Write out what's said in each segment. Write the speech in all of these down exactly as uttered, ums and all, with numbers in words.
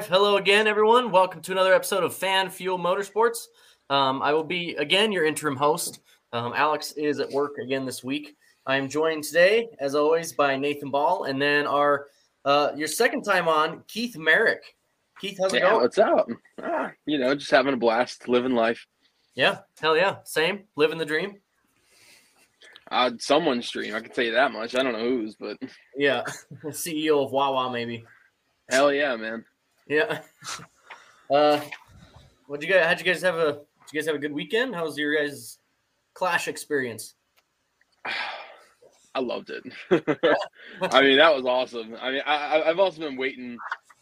Drive. Hello again, everyone. Welcome to another episode of Fan Fuel Motorsports. Um, I will be, again, your interim host. Um, Alex is at work again this week. I am joined today, as always, by Nathan Ball, and then our uh, your second time on, Keith Merrick. Keith, how's it yeah, going? What's up? Ah, you know, just having a blast, living life. Yeah, hell yeah. Same, living the dream. Uh, someone's dream, I can tell you that much. I don't know whose, but... Yeah, C E O of Wawa, maybe. Hell yeah, man. Yeah. Uh, what'd you guys? How'd you guys have a? Did you guys have a good weekend? How was your guys' Clash experience? I loved it. I mean, that was awesome. I mean, I, I've also been waiting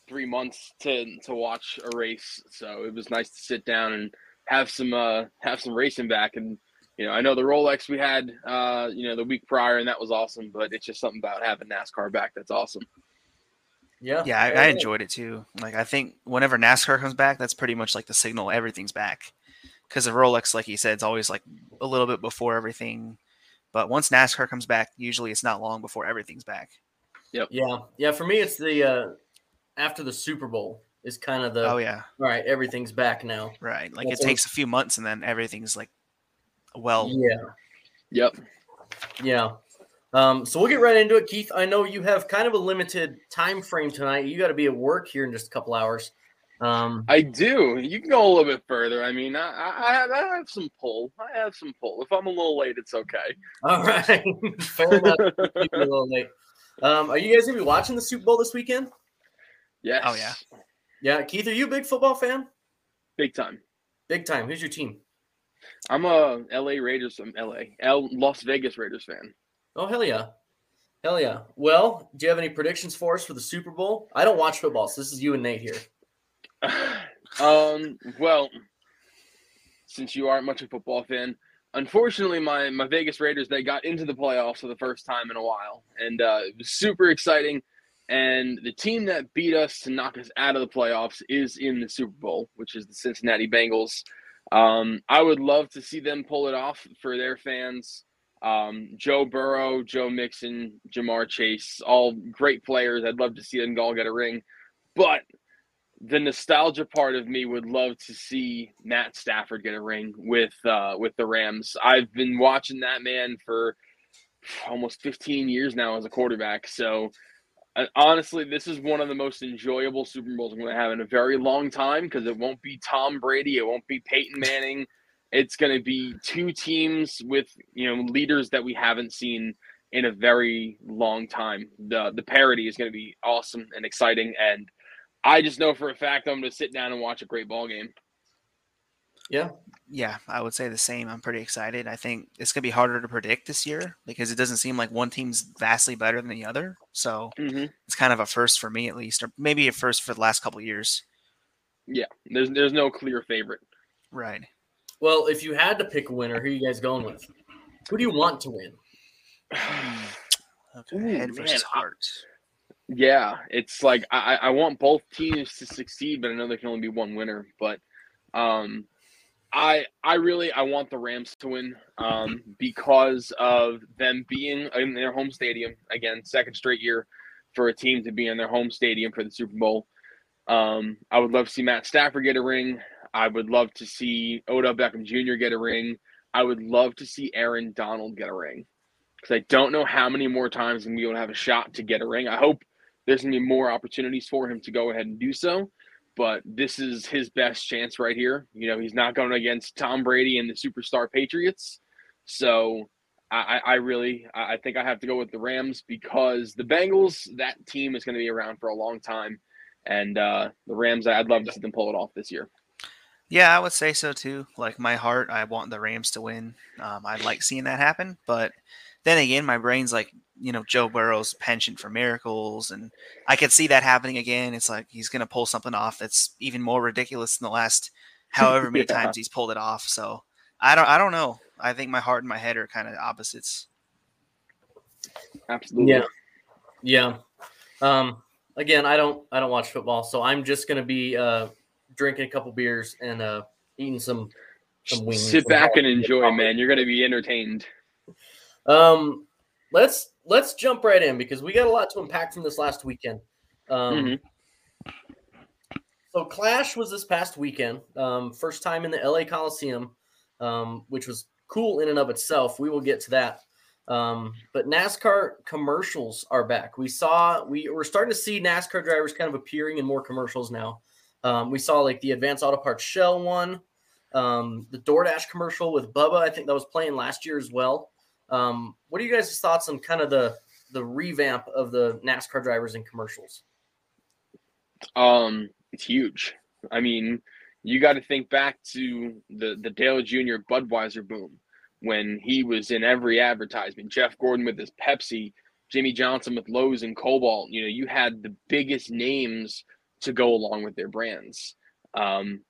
three months to to watch a race, so it was nice to sit down and have some uh, have some racing back. And you know, I know the Rolex we had, uh, you know, the week prior, and that was awesome. But it's just something about having NASCAR back that's awesome. Yeah, yeah, I, I enjoyed it too. Like, I think whenever NASCAR comes back, that's pretty much like the signal everything's back. Because the Rolex, like you said, it's always like a little bit before everything. But once NASCAR comes back, usually it's not long before everything's back. Yep. Yeah, yeah. For me, it's the uh, after the Super Bowl is kind of the oh yeah. All right, everything's back now. Right. Like that's it takes a few months, and then everything's like, well. Yeah. Yep. Yeah. Um, so we'll get right into it, Keith. I know you have kind of a limited time frame tonight. You got to be at work here in just a couple hours. Um, I do. You can go a little bit further. I mean, I, I, I have some pull. I have some pull. If I'm a little late, it's okay. All right. Fair enough. You're a little late. Um, are you guys going to be watching the Super Bowl this weekend? Yes. Oh, yeah. Yeah. Keith, are you a big football fan? Big time. Big time. Who's your team? I'm a L A Raiders, I'm L A L, Las Vegas Raiders fan. Oh, hell yeah. Hell yeah. Well, do you have any predictions for us for the Super Bowl? I don't watch football, so this is you and Nate here. um. Well, since you aren't much of a football fan, unfortunately, my, my Vegas Raiders, they got into the playoffs for the first time in a while. And uh, it was super exciting. And the team that beat us to knock us out of the playoffs is in the Super Bowl, which is the Cincinnati Bengals. Um, I would love to see them pull it off for their fans. Um, Joe Burrow, Joe Mixon, Jamar Chase, all great players. I'd love to see them all get a ring. But the nostalgia part of me would love to see Matt Stafford get a ring with uh, with the Rams. I've been watching that man for almost fifteen years now as a quarterback. So, uh, honestly, this is one of the most enjoyable Super Bowls I'm going to have in a very long time because it won't be Tom Brady. It won't be Peyton Manning. It's going to be two teams with, you know, leaders that we haven't seen in a very long time. The the parity is going to be awesome and exciting, and I just know for a fact I'm going to sit down and watch a great ball game. Yeah. Yeah, I would say the same. I'm pretty excited. I think it's going to be harder to predict this year because it doesn't seem like one team's vastly better than the other. So mm-hmm. It's kind of a first for me at least, or maybe a first for the last couple of years. Yeah, there's there's no clear favorite. Right. Well, if you had to pick a winner, who are you guys going with? Who do you want to win? Okay. Ooh, head versus man. Heart. Yeah, it's like I, I want both teams to succeed, but I know there can only be one winner. But um, I I really I want the Rams to win um, because of them being in their home stadium again, second straight year for a team to be in their home stadium for the Super Bowl. Um, I would love to see Matt Stafford get a ring. I would love to see Odell Beckham Junior get a ring. I would love to see Aaron Donald get a ring because I don't know how many more times I'm going to have a shot to get a ring. I hope there's going to be more opportunities for him to go ahead and do so, but this is his best chance right here. You know, he's not going against Tom Brady and the superstar Patriots. So I, I really – I think I have to go with the Rams because the Bengals, that team is going to be around for a long time, and uh, the Rams, I'd love to see them pull it off this year. Yeah, I would say so too. Like my heart, I want the Rams to win. Um, I like seeing that happen, but then again, my brain's like, you know, Joe Burrow's penchant for miracles, and I could see that happening again. It's like he's gonna pull something off that's even more ridiculous than the last however many yeah. times he's pulled it off. So I don't, I don't know. I think my heart and my head are kind of opposites. Absolutely. Yeah. Yeah. Um, again, I don't, I don't watch football, so I'm just gonna be. Uh, drinking a couple beers and uh, eating some, some wings. Sit back and enjoy, man. You're going to be entertained. Um, let's let's jump right in because we got a lot to unpack from this last weekend. Um, mm-hmm. So Clash was this past weekend, um, first time in the L A Coliseum, um, which was cool in and of itself. We will get to that. Um, but NASCAR commercials are back. We saw we we're starting to see NASCAR drivers kind of appearing in more commercials now. Um, we saw like the Advanced Auto Parts Shell one, um, the DoorDash commercial with Bubba. I think that was playing last year as well. Um, what are you guys' thoughts on kind of the the revamp of the NASCAR drivers in commercials? Um, it's huge. I mean, you got to think back to the the Dale Junior Budweiser boom, when he was in every advertisement, Jeff Gordon with his Pepsi, Jimmy Johnson with Lowe's and Cobalt. You know, you had the biggest names to go along with their brands. Um,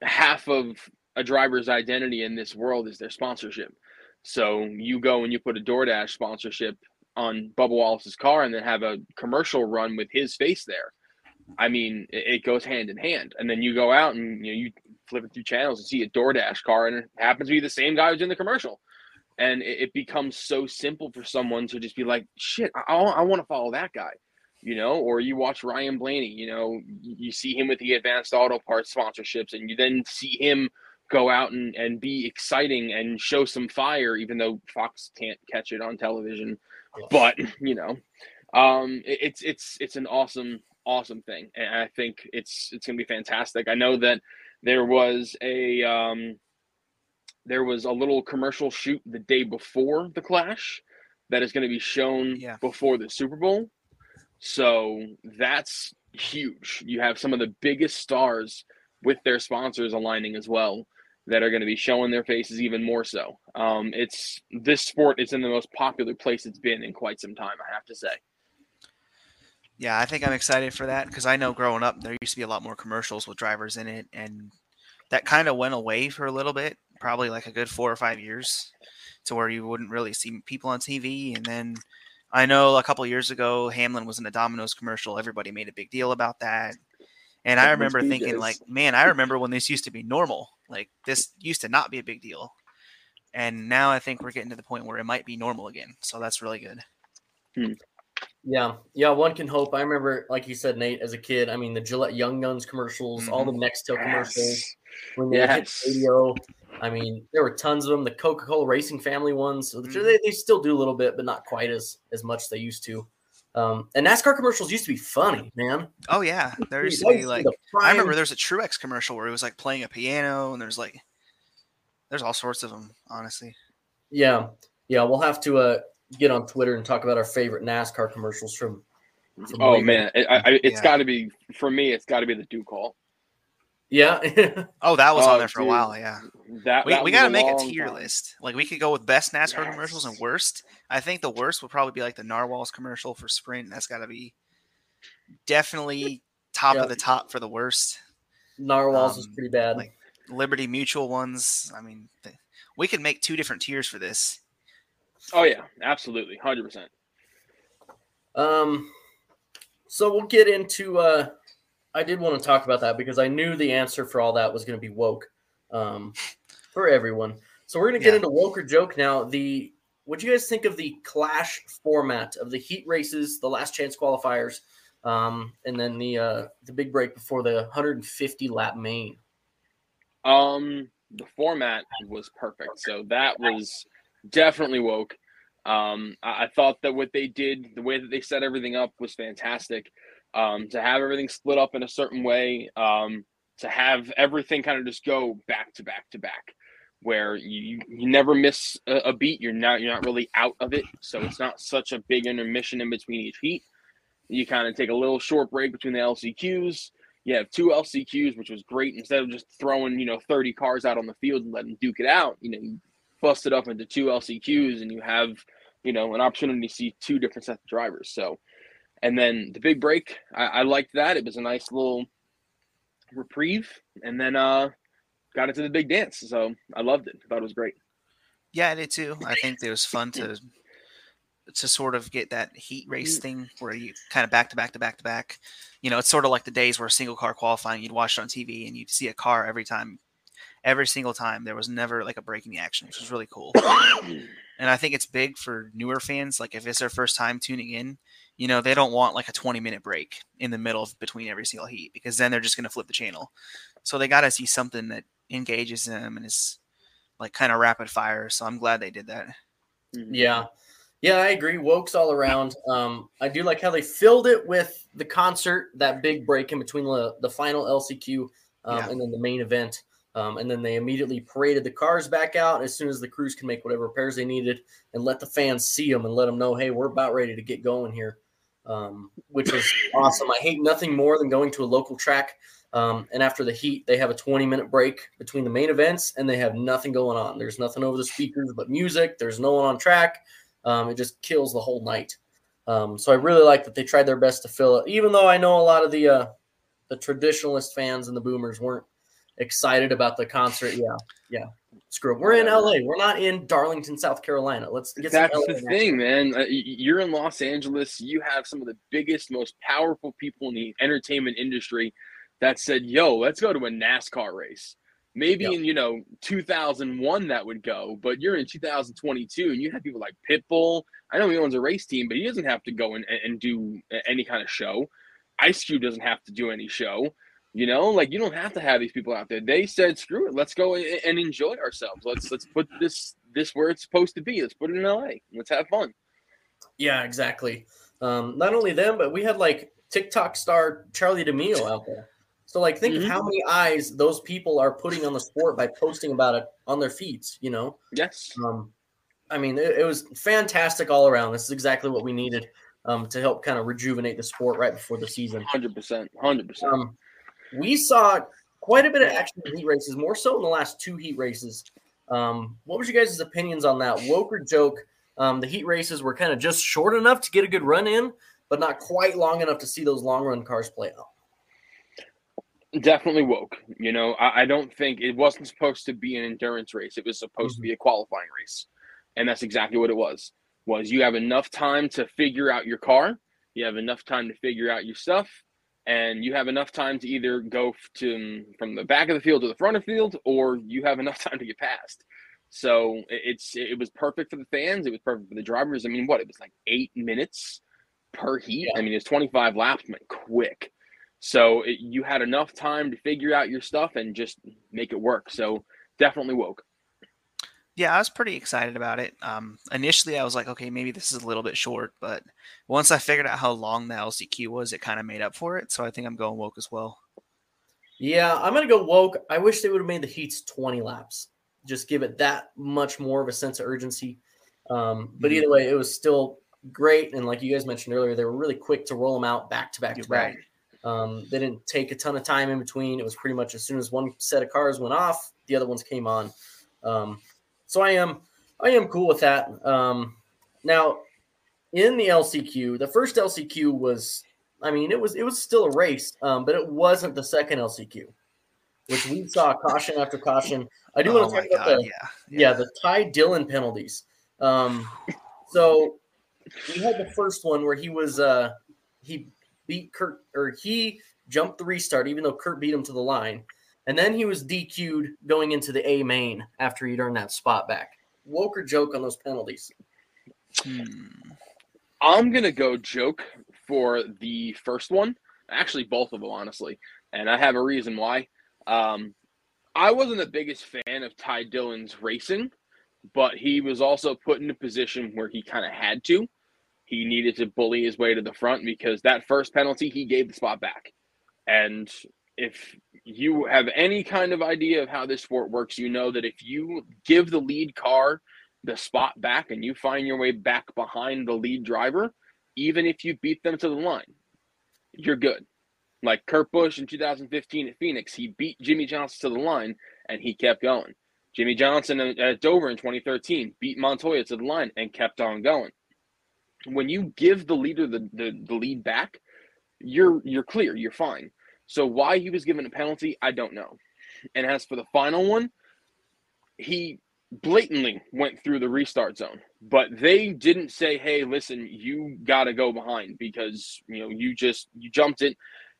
half of a driver's identity in this world is their sponsorship. So you go and you put a DoorDash sponsorship on Bubba Wallace's car and then have a commercial run with his face there. I mean, it goes hand in hand. And then you go out and you know, you flip it through channels and see a DoorDash car, and it happens to be the same guy who's in the commercial. And it, it becomes so simple for someone to just be like, shit, I, I want to follow that guy, you know? Or you watch Ryan Blaney, you know, you see him with the Advanced Auto Parts sponsorships, and you then see him go out and, and be exciting and show some fire, even though Fox can't catch it on television. But, you know, um, it, it's it's it's an awesome – awesome thing, and I think it's it's gonna be fantastic. I know that there was a um there was a little commercial shoot the day before the Clash that is going to be shown yeah. before the Super Bowl, so that's huge. You have some of the biggest stars with their sponsors aligning as well that are going to be showing their faces even more so. Um it's this sport is in the most popular place it's been in quite some time, I have to say. Yeah, I think I'm excited for that because I know growing up there used to be a lot more commercials with drivers in it, and that kind of went away for a little bit, probably like a good four or five years, to where you wouldn't really see people on T V. And then I know a couple of years ago, Hamlin was in a Domino's commercial. Everybody made a big deal about that. And I remember thinking like, man, I remember when this used to be normal. Like this used to not be a big deal. And now I think we're getting to the point where it might be normal again. So that's really good. Hmm. Yeah. Yeah. One can hope. I remember, like you said, Nate, as a kid, I mean, the Gillette Young Guns commercials, mm-hmm. all the Nextel yes. commercials, when they yes. hit the radio. I mean, there were tons of them, the Coca-Cola Racing Family ones. So mm-hmm. they, they still do a little bit, but not quite as, as much as they used to. Um, and NASCAR commercials used to be funny, man. Oh yeah. There used to be like, I remember there's a Truex commercial where he was like playing a piano, and there's like, there's all sorts of them, honestly. Yeah. Yeah. We'll have to, uh, get on Twitter and talk about our favorite NASCAR commercials from, from oh later. Man it, I, it's yeah. got to be, for me it's got to be the do call. Yeah. Oh, that was oh, on there for dude. a while. Yeah, that, we, that we gotta a make a tier time. list. Like we could go with best NASCAR yes. commercials and worst. I think the worst would probably be like the Narwhals commercial for Sprint. That's got to be definitely top yeah. of the top for the worst. Narwhals um, was pretty bad. Like Liberty Mutual ones, I mean th- we could make two different tiers for this. Oh yeah, absolutely, one hundred percent. Um, so we'll get into. Uh, I did want to talk about that because I knew the answer for all that was going to be woke, um, for everyone. So we're going to get yeah. into woke or joke now. The what do you guys think of the Clash format of the heat races, the last chance qualifiers, um, and then the uh, the big break before the one hundred fifty lap main? Um, the format was perfect. So that was. Definitely woke. Um, I thought that what they did, the way that they set everything up was fantastic. Um, to have everything split up in a certain way, um, to have everything kind of just go back to back to back, where you, you never miss a, a beat. You're not you're not really out of it, so it's not such a big intermission in between each heat. You kind of take a little short break between the L C Qs. You have two L C Qs, which was great. Instead of just throwing you know thirty cars out on the field and letting duke it out, you know. You, busted up into two L C Qs, and you have, you know, an opportunity to see two different sets of drivers. So, and then the big break, I, I liked that. It was a nice little reprieve, and then uh, got into the big dance. So I loved it. I thought it was great. Yeah, I did too. I think it was fun to to sort of get that heat race thing where you kind of back to back to back to back. You know, it's sort of like the days where a single car qualifying, you'd watch it on T V, and you'd see a car every time. Every single time, there was never like a break in the action, which was really cool. And I think it's big for newer fans. Like if it's their first time tuning in, you know, they don't want like a twenty minute break in the middle of, between every single heat, because then they're just going to flip the channel. So they got to see something that engages them and is like kind of rapid fire. So I'm glad they did that. Yeah. Yeah, I agree. Wokes all around. Um, I do like how they filled it with the concert, that big break in between the, the final L C Q um, yeah. and then the main event. Um, and then they immediately paraded the cars back out as soon as the crews can make whatever repairs they needed and let the fans see them and let them know, hey, we're about ready to get going here, um, which was awesome. I hate nothing more than going to a local track. Um, and after the heat, they have a twenty minute break between the main events and they have nothing going on. There's nothing over the speakers but music. There's no one on track. Um, it just kills the whole night. Um, so I really like that they tried their best to fill it, even though I know a lot of the uh, the traditionalist fans and the boomers weren't excited about the concert. Yeah, yeah. Screw it. We're in L A. We're not in Darlington, South Carolina. Let's get some L A. That's the thing, man. You're in Los Angeles. You have some of the biggest, most powerful people in the entertainment industry that said, yo, let's go to a NASCAR race. Maybe yep. in, you know, two thousand one that would go, but you're in two thousand twenty-two and you have people like Pitbull. I know he owns a race team, but he doesn't have to go and, and do any kind of show. Ice Cube doesn't have to do any show. You know, like you don't have to have these people out there. They said, screw it. Let's go and enjoy ourselves. Let's let's put this this where it's supposed to be. Let's put it in L A. Let's have fun. Yeah, exactly. Um, not only them, but we had like TikTok star Charli D'Amelio out there. So, like, think mm-hmm. of how many eyes those people are putting on the sport by posting about it on their feeds, you know? Yes. Um, I mean, it, it was fantastic all around. This is exactly what we needed um, to help kind of rejuvenate the sport right before the season. one hundred percent. one hundred percent. Um, we saw quite a bit of action in heat races, more so in the last two heat races. Um, what was you guys' opinions on that? Woke or joke, um, the heat races were kind of just short enough to get a good run in, but not quite long enough to see those long-run cars play out. Definitely woke. You know, I, I don't think it wasn't supposed to be an endurance race. It was supposed mm-hmm. to be a qualifying race. And that's exactly what it was, was you have enough time to figure out your car. You have enough time to figure out your stuff. And you have enough time to either go to from the back of the field to the front of the field, or you have enough time to get past. So it's it was perfect for the fans. It was perfect for the drivers. I mean, what? It was like eight minutes per heat. Yeah. I mean, it's twenty-five laps, went quick. So it, you had enough time to figure out your stuff and just make it work. So definitely woke. Yeah, I was pretty excited about it. Um, initially, I was like, okay, maybe this is a little bit short. But once I figured out how long the L C Q was, it kind of made up for it. So I think I'm going woke as well. Yeah, I'm going to go woke. I wish they would have made the heats twenty laps. Just give it that much more of a sense of urgency. Um, but either way, it was still great. And like you guys mentioned earlier, they were really quick to roll them out back to back to back. Um, they didn't take a ton of time in between. It was pretty much as soon as one set of cars went off, the other ones came on. Um, so I am, I am cool with that. Um, now in the L C Q, the first L C Q was, I mean, it was, it was still a race, um, but it wasn't the second L C Q, which we saw caution after caution. I do oh want to talk about God, the, yeah, yeah. yeah, the Ty Dillon penalties. Um, so we had the first one where he was, uh, he, beat Kurt, or he jumped the restart, even though Kurt beat him to the line. And then he was D Q'd going into the A main after he'd earned that spot back. Woke or joke on those penalties? Hmm. I'm going to go joke for the first one. Actually, both of them, honestly. And I have a reason why. Um, I wasn't the biggest fan of Ty Dillon's racing, but he was also put in a position where he kind of had to. He needed to bully his way to the front because that first penalty, he gave the spot back. And if you have any kind of idea of how this sport works, you know that if you give the lead car the spot back and you find your way back behind the lead driver, even if you beat them to the line, you're good. Like Kurt Busch in two thousand fifteen at Phoenix, he beat Jimmy Johnson to the line and he kept going. Jimmy Johnson at Dover in twenty thirteen beat Montoya to the line and kept on going. When you give the leader the, the, the lead back, you're you're clear, you're fine. So why he was given a penalty, I don't know. And as for the final one, he blatantly went through the restart zone. But they didn't say, hey, listen, you got to go behind because, you know, you just you jumped it.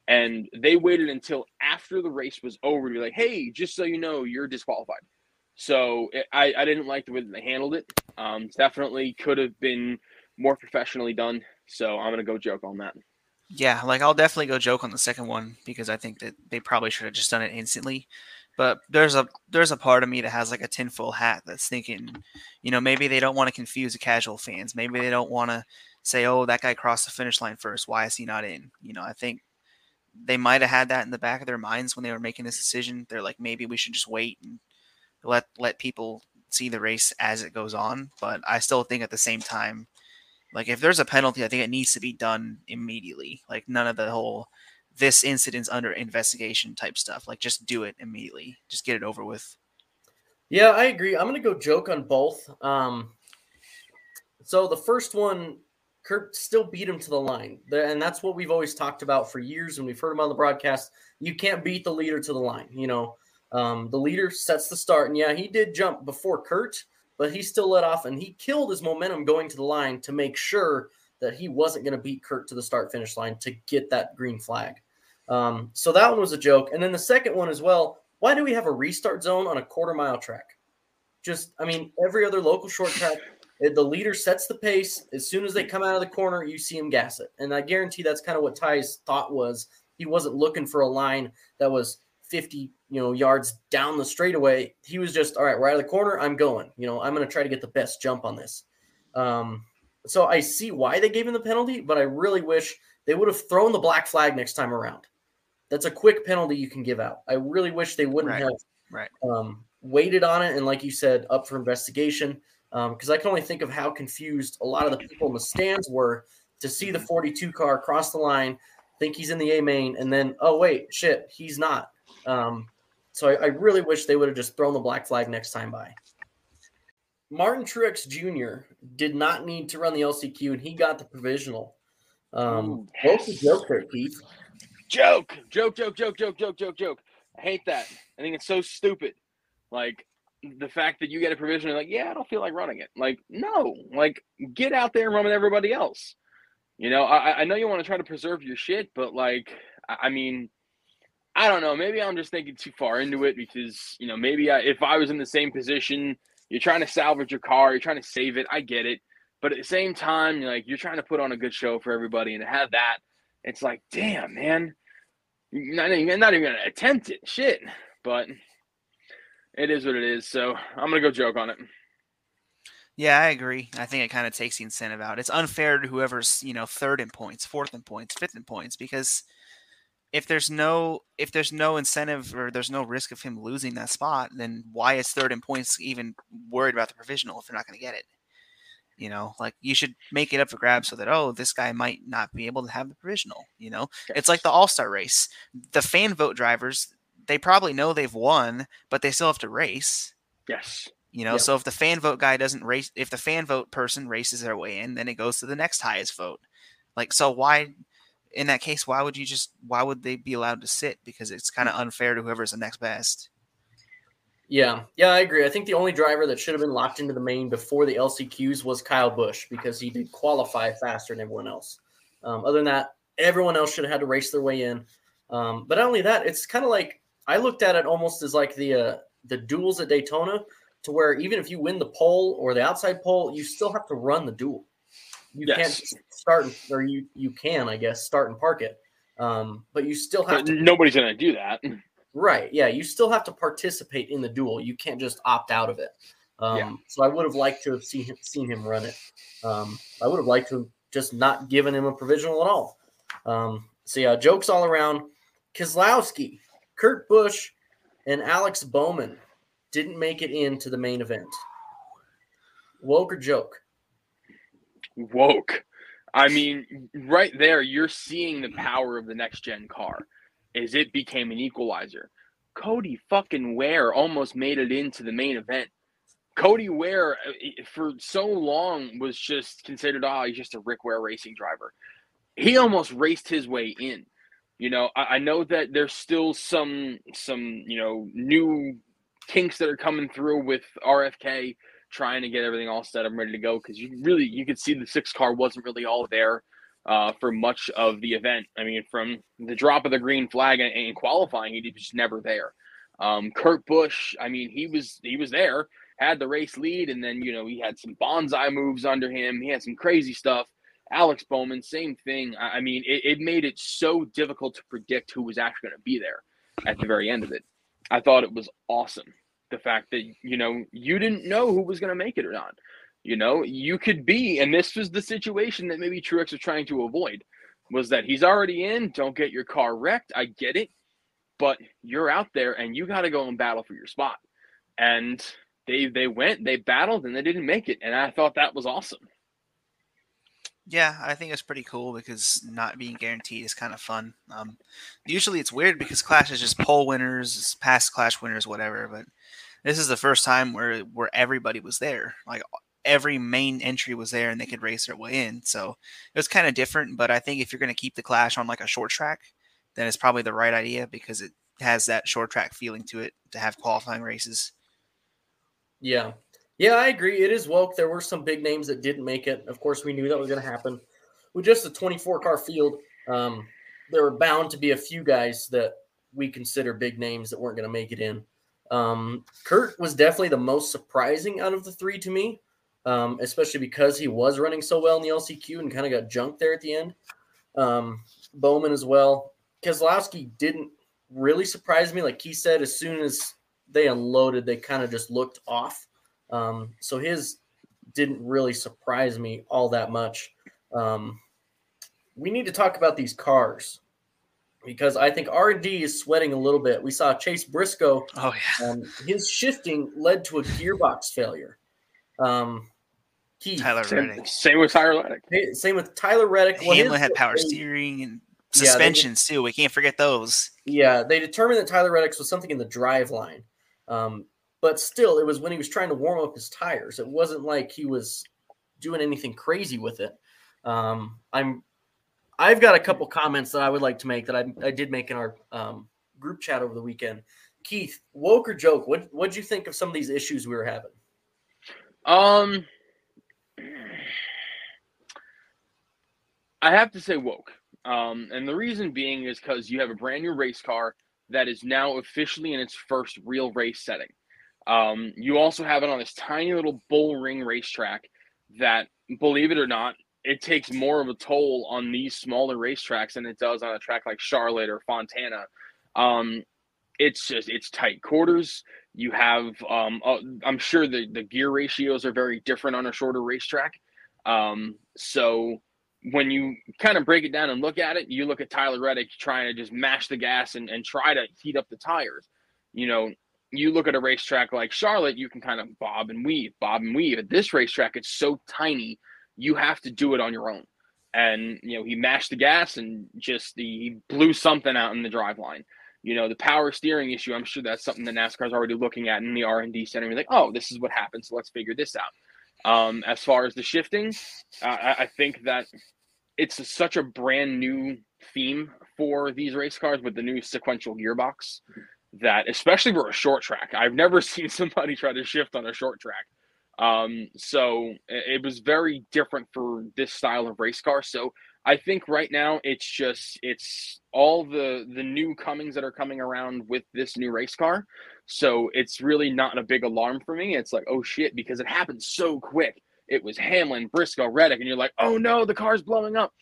And they waited until after the race was over to be like, hey, just so you know, you're disqualified. So it, I, I didn't like the way that they handled it. Um, definitely could have been more professionally done. So I'm going to go joke on that. Yeah, like I'll definitely go joke on the second one because I think that they probably should have just done it instantly. But there's a there's a part of me that has like a tinfoil hat that's thinking, you know, maybe they don't want to confuse the casual fans. Maybe they don't want to say, oh, that guy crossed the finish line first. Why is he not in? You know, I think they might have had that in the back of their minds when they were making this decision. They're like, maybe we should just wait and let let people see the race as it goes on. But I still think at the same time, like if there's a penalty, I think it needs to be done immediately. Like none of the whole this incident's under investigation type stuff. Like just do it immediately. Just get it over with. Yeah, I agree. I'm going to go joke on both. Um, so the first one, Kurt still beat him to the line. And that's what we've always talked about for years. And we've heard him on the broadcast. You can't beat the leader to the line. You know, um, the leader sets the start. And yeah, he did jump before Kurt, but he still let off and he killed his momentum going to the line to make sure that he wasn't going to beat Kurt to the start finish line to get that green flag. Um, so that one was a joke. And then the second one as well, why do we have a restart zone on a quarter mile track? Just, I mean, every other local short track, the leader sets the pace. As soon as they come out of the corner, you see him gas it. And I guarantee that's kind of what Ty's thought was. He wasn't looking for a line that was fifty, you know, yards down the straightaway. He was just, all right, we're out of the corner. I'm going, you know, I'm going to try to get the best jump on this. Um, so I see why they gave him the penalty, but I really wish they would have thrown the black flag next time around. That's a quick penalty you can give out. I really wish they wouldn't right, have right. Um, waited on it. And like you said, up for investigation. Um, cause I can only think of how confused a lot of the people in the stands were to see the forty-two car cross the line, think he's in the A main. And then, oh wait, shit, he's not. Um, so I, I really wish they would have just thrown the black flag next time by. Martin Truex Junior did not need to run the L C Q, and he got the provisional. Um, what's the joke there, Keith? Joke, joke, joke, joke, joke, joke, joke, joke. I hate that. I think it's so stupid. Like the fact that you get a provisional, like, yeah, I don't feel like running it. Like, no, like get out there and run with everybody else. You know, I, I know you want to try to preserve your shit, but like, I, I mean. I don't know. Maybe I'm just thinking too far into it because, you know, maybe I, if I was in the same position, you're trying to salvage your car, you're trying to save it. I get it. But at the same time, you're like, you're trying to put on a good show for everybody and to have that. It's like, damn, man, you're not even, not even going to attempt it. Shit. But it is what it is. So I'm going to go joke on it. Yeah, I agree. I think it kind of takes the incentive out. It's unfair to whoever's, you know, third in points, fourth in points, fifth in points, because If there's no if there's no incentive or there's no risk of him losing that spot, then why is third in points even worried about the provisional if they're not going to get it? You know, like you should make it up for grabs so that, oh, this guy might not be able to have the provisional. You know, it's like the All-Star race. The fan vote drivers, they probably know they've won, but they still have to race. Yes. You know, yep. So if the fan vote guy doesn't race, if the fan vote person races their way in, then it goes to the next highest vote. Like, so why? In that case, why would you just why would they be allowed to sit? Because it's kind of unfair to whoever's the next best. Yeah, yeah, I agree. I think the only driver that should have been locked into the main before the L C Qs was Kyle Busch because he did qualify faster than everyone else. Um, other than that, everyone else should have had to race their way in. Um, but not only that, it's kind of like I looked at it almost as like the uh, the duels at Daytona, to where even if you win the pole or the outside pole, you still have to run the duel. You yes. can't start, or you, you can, I guess, start and park it. Um, but you still have but to. Nobody's going to do that. Right. Yeah. You still have to participate in the duel. You can't just opt out of it. Um, yeah. So I would have liked to have seen him, seen him run it. Um, I would have liked to have just not given him a provisional at all. Um, so, yeah, jokes all around. Keselowski, Kurt Busch, and Alex Bowman didn't make it into the main event. Woke or joke? Woke. I mean, right there, you're seeing the power of the next-gen car as it became an equalizer. Cody fucking Ware almost made it into the main event. Cody Ware, for so long, was just considered, oh, he's just a Rick Ware racing driver. He almost raced his way in. You know, I, I know that there's still some, some, you know, new kinks that are coming through with R F K, trying to get everything all set up and ready to go, because you really you could see the six car wasn't really all there uh, for much of the event. I mean, from the drop of the green flag and, and qualifying, he was just never there. Um, Kurt Busch, I mean, he was he was there, had the race lead, and then you know he had some bonsai moves under him. He had some crazy stuff, Alex Bowman, same thing. I mean, it, it made it so difficult to predict who was actually going to be there at the very end of it. I thought it was awesome. The fact that, you know, you didn't know who was going to make it or not. You know, you could be, and this was the situation that maybe Truex was trying to avoid, was that he's already in, don't get your car wrecked, I get it, but you're out there and you got to go and battle for your spot. And they they went, they battled, and they didn't make it, and I thought that was awesome. Yeah, I think it's pretty cool because not being guaranteed is kind of fun. Um, usually it's weird because Clash is just poll winners, past Clash winners, whatever, but this is the first time where where everybody was there. Like, every main entry was there and they could race their way in. So it was kind of different, but I think if you're going to keep the Clash on like a short track, then it's probably the right idea because it has that short track feeling to it to have qualifying races. Yeah. Yeah, I agree. It is woke. There were some big names that didn't make it. Of course, we knew that was going to happen. With just a twenty-four car field, um, there were bound to be a few guys that we consider big names that weren't going to make it in. Um, Kurt was definitely the most surprising out of the three to me. Um, especially because he was running so well in the L C Q and kind of got junked there at the end. Um, Bowman as well. Keselowski didn't really surprise me. Like he said, as soon as they unloaded, they kind of just looked off. Um, so his didn't really surprise me all that much. Um, we need to talk about these cars because I think R and D is sweating a little bit. We saw Chase Briscoe. Oh, yeah. Um, his shifting led to a gearbox failure. Um, Keith. Tyler Reddick. Same with Tyler Reddick. Same with Tyler Reddick. Hamlin had power steering and suspensions yeah, they, too. We can't forget those. Yeah, they determined that Tyler Reddick's was something in the drive line, um, but still, it was when he was trying to warm up his tires. It wasn't like he was doing anything crazy with it. Um, I'm, I've got a couple comments that I would like to make that I, I did make in our um, group chat over the weekend. Keith, woke or joke? What what'd you think of some of these issues we were having? Um, I have to say woke. Um, and the reason being is because you have a brand new race car that is now officially in its first real race setting. Um, you also have it on this tiny little bullring racetrack that, believe it or not, it takes more of a toll on these smaller racetracks than it does on a track like Charlotte or Fontana. Um, It's just, it's tight quarters. You have, um, uh, I'm sure the, the gear ratios are very different on a shorter racetrack. Um, so when you kind of break it down and look at it, you look at Tyler Reddick trying to just mash the gas and, and try to heat up the tires. You know, you look at a racetrack like Charlotte, you can kind of bob and weave, bob and weave. At this racetrack, it's so tiny, you have to do it on your own. And, you know, he mashed the gas and just he blew something out in the driveline. You know, the power steering issue, I'm sure that's something that NASCAR's already looking at in the R and D center. You're like, oh, this is what happened, so let's figure this out. Um, as far as the shifting, uh, I think that it's a, such a brand new theme for these race cars with the new sequential gearbox that, especially for a short track, I've never seen somebody try to shift on a short track. Um, so it was very different for this style of race car. So I think right now it's just, it's all the, the new comings that are coming around with this new race car. So it's really not a big alarm for me. It's like, oh shit, because it happened so quick. It was Hamlin, Briscoe, Reddick, and you're like, oh no, the car's blowing up.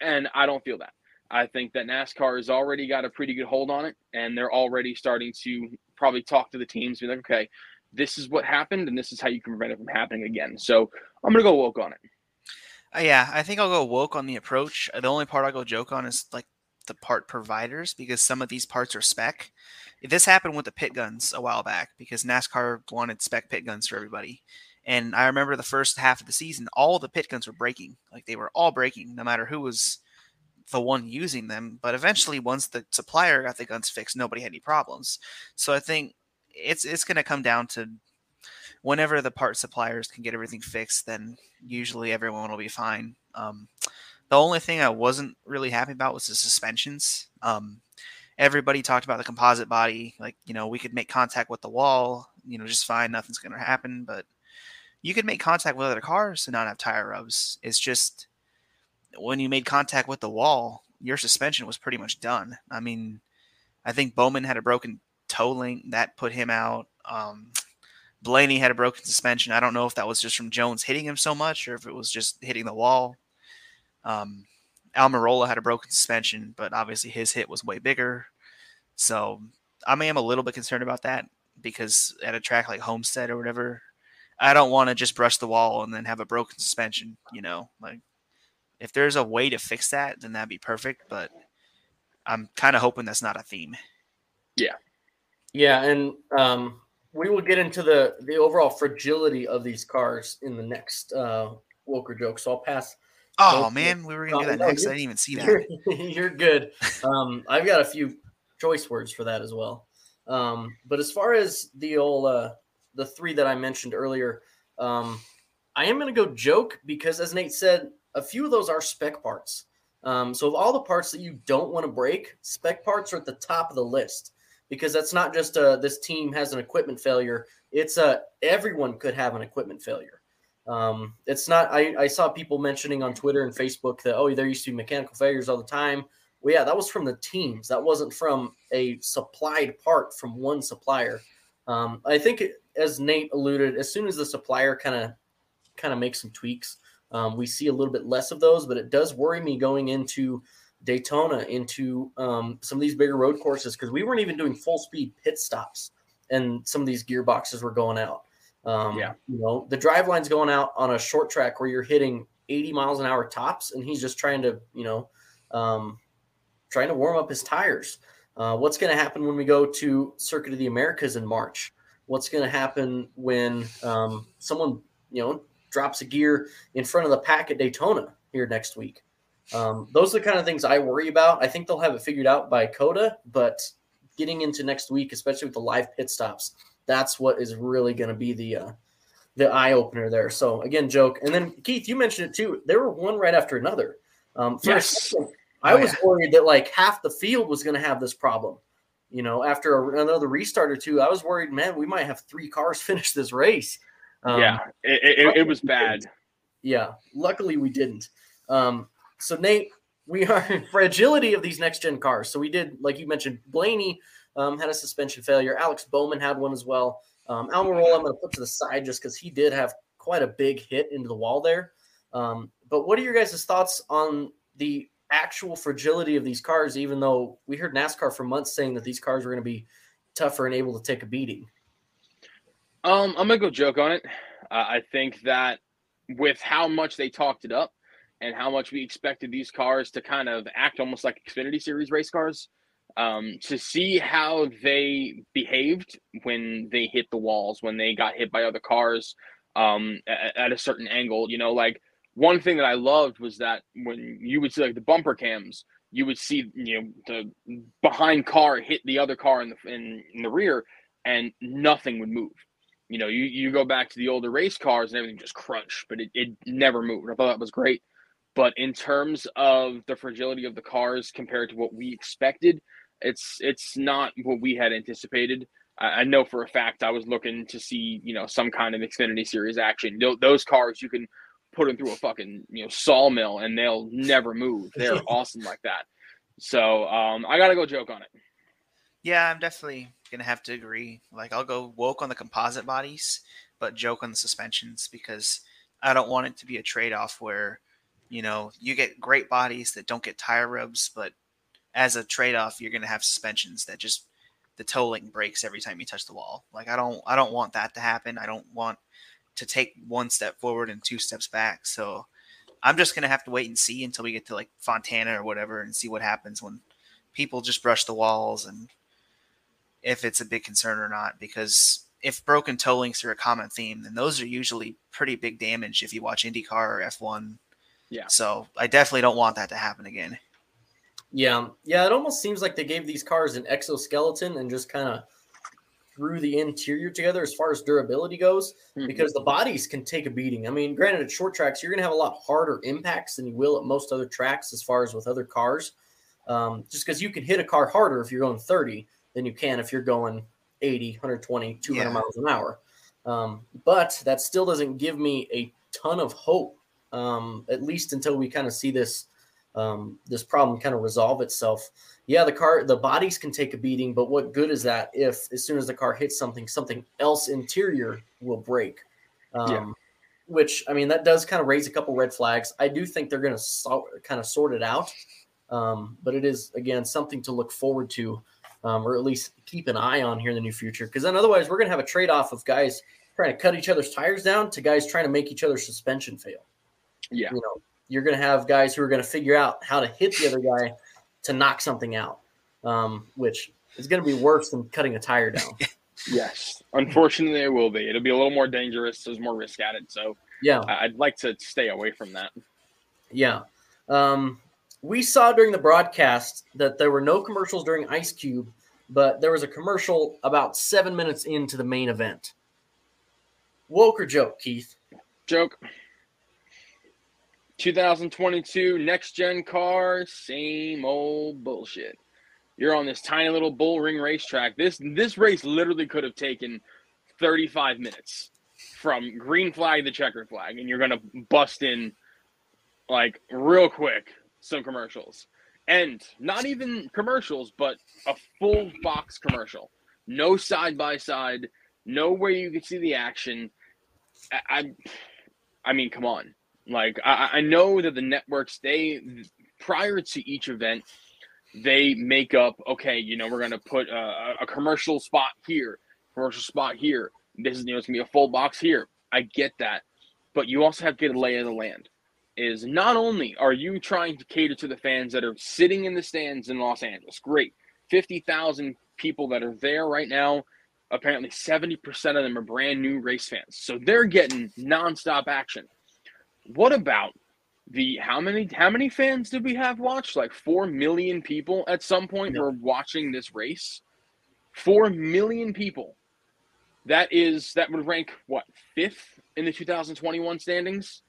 And I don't feel that. I think that NASCAR has already got a pretty good hold on it. And they're already starting to probably talk to the teams, be like, okay, this is what happened, and this is how you can prevent it from happening again. So I'm going to go woke on it. Uh, yeah, I think I'll go woke on the approach. The only part I'll go joke on is like the part providers, because some of these parts are spec. This happened with the pit guns a while back because NASCAR wanted spec pit guns for everybody. And I remember the first half of the season, all the pit guns were breaking. Like they were all breaking, no matter who was the one using them. But eventually, once the supplier got the guns fixed, nobody had any problems. So I think it's it's going to come down to whenever the part suppliers can get everything fixed, then usually everyone will be fine. Um, the only thing I wasn't really happy about was the suspensions. Um, everybody talked about the composite body. Like, you know, we could make contact with the wall, you know, just fine. Nothing's going to happen. But you could make contact with other cars and not have tire rubs. It's just when you made contact with the wall, your suspension was pretty much done. I mean, I think Bowman had a broken toe link. That put him out. Um Blaney had a broken suspension. I don't know if that was just from Jones hitting him so much or if it was just hitting the wall. Um, Almirola had a broken suspension, but obviously his hit was way bigger. So I mean, I'm a little bit concerned about that because at a track like Homestead or whatever, I don't want to just brush the wall and then have a broken suspension, you know, like if there's a way to fix that, then that'd be perfect. But I'm kind of hoping that's not a theme. Yeah. Yeah. And um, we will get into the, the overall fragility of these cars in the next uh, Woker joke. So I'll pass. Oh man, we were going to do that next. I didn't even see that. You're, you're good. Um, I've got a few choice words for that as well. Um, but as far as the old, uh, the three that I mentioned earlier, um, I am going to go joke because, as Nate said, a few of those are spec parts. Um, so of all the parts that you don't want to break, spec parts are at the top of the list because that's not just a, this team has an equipment failure. It's a, everyone could have an equipment failure. Um, it's not, I, I saw people mentioning on Twitter and Facebook that, oh, there used to be mechanical failures all the time. Well, yeah, that was from the teams. That wasn't from a supplied part from one supplier. Um, I think, it, as Nate alluded, as soon as the supplier kind of kind of makes some tweaks, um, we see a little bit less of those. But it does worry me going into Daytona, into um, some of these bigger road courses, because we weren't even doing full speed pit stops, and some of these gearboxes were going out. Um, yeah, you know, the driveline's going out on a short track where you're hitting eighty miles an hour tops, and he's just trying to, you know. Um, trying to warm up his tires. Uh, what's going to happen when we go to Circuit of the Americas in March? What's going to happen when um, someone, you know, drops a gear in front of the pack at Daytona here next week? Um, those are the kind of things I worry about. I think they'll have it figured out by COTA, but getting into next week, especially with the live pit stops, that's what is really going to be the uh, the eye opener there. So again, joke. And then Keith, you mentioned it too. There were one right after another. Um, first, yes. I oh, was yeah. worried that like half the field was going to have this problem, you know, after a, another restart or two. I was worried, man, we might have three cars finish this race. Um, yeah, it, it, it was bad. Yeah, luckily we didn't. Um, so, Nate, we are in fragility of these next-gen cars. So we did, like you mentioned, Blaney um, had a suspension failure. Alex Bowman had one as well. Um, Almirola I'm going to put to the side just because he did have quite a big hit into the wall there. Um, but what are your guys' thoughts on the – actual fragility of these cars, even though we heard NASCAR for months saying that these cars were going to be tougher and able to take a beating? Um, I'm going to go joke on it. Uh, I think that with how much they talked it up and how much we expected these cars to kind of act almost like Xfinity Series race cars, um, to see how they behaved when they hit the walls, when they got hit by other cars um, at, at a certain angle, you know, like, one thing that I loved was that when you would see like the bumper cams, you would see, you know, the behind car hit the other car in the in, in the rear, and nothing would move. You know, you, you go back to the older race cars and everything just crunched, but it, it never moved. I thought that was great. But in terms of the fragility of the cars compared to what we expected, it's it's not what we had anticipated. I know for a fact I was looking to see, you know, some kind of Xfinity Series action. Those cars you can put them through a fucking, you know, sawmill and they'll never move. They're awesome like that. So um, I got to go joke on it. Yeah, I'm definitely going to have to agree. Like, I'll go woke on the composite bodies, but joke on the suspensions because I don't want it to be a trade-off where, you know, you get great bodies that don't get tire rubs, but as a trade-off, you're going to have suspensions that just the toe link breaks every time you touch the wall. Like, I don't, I don't want that to happen. I don't want to take one step forward and two steps back. So I'm just going to have to wait and see until we get to like Fontana or whatever and see what happens when people just brush the walls and if it's a big concern or not, because if broken toe links are a common theme, then those are usually pretty big damage if you watch IndyCar or F one. Yeah. So I definitely don't want that to happen again. Yeah. Yeah. It almost seems like they gave these cars an exoskeleton and just kind of through the interior together as far as durability goes, mm-hmm. because the bodies can take a beating. I mean, granted, at short tracks, you're going to have a lot harder impacts than you will at most other tracks as far as with other cars, um, just because you can hit a car harder if you're going thirty than you can if you're going eighty, one twenty, two hundred yeah. miles an hour. Um, but that still doesn't give me a ton of hope, um, at least until we kind of see this um, this problem kind of resolve itself. Yeah, the car, the bodies can take a beating, but what good is that if as soon as the car hits something, something else interior will break? Um, yeah. which, I mean, that does kind of raise a couple red flags. I do think they're going to so, kind of sort it out. Um, but it is, again, something to look forward to, um, or at least keep an eye on here in the near future. Because then otherwise we're going to have a trade-off of guys trying to cut each other's tires down to guys trying to make each other's suspension fail. Yeah. You know, you're going to have guys who are going to figure out how to hit the other guy to knock something out, um, which is going to be worse than cutting a tire down. Yes. Unfortunately, it will be. It'll be a little more dangerous. There's more risk at it. So, yeah, I'd like to stay away from that. Yeah. Um, we saw during the broadcast that there were no commercials during Ice Cube, but there was a commercial about seven minutes into the main event. Woke or joke, Keith? Joke. twenty twenty-two next-gen car, same old bullshit. You're on this tiny little bull ring racetrack. This this race literally could have taken thirty-five minutes from green flag to checkered flag, and you're going to bust in, like, real quick some commercials. And not even commercials, but a full-box commercial. No side-by-side, no way you could see the action. I, I, I mean, come on. Like, I, I know that the networks, they, prior to each event, they make up, okay, you know, we're going to put a, a commercial spot here, commercial spot here. This is, you know, it's going to be a full box here. I get that. But you also have to get a lay of the land. Is not only are you trying to cater to the fans that are sitting in the stands in Los Angeles, great, fifty thousand people that are there right now, apparently seventy percent of them are brand new race fans. So they're getting nonstop action. What about the how many how many fans did we have watched? Like four million people at some point were watching this race. Four million people. That is that would rank what, fifth in the two thousand twenty-one standings?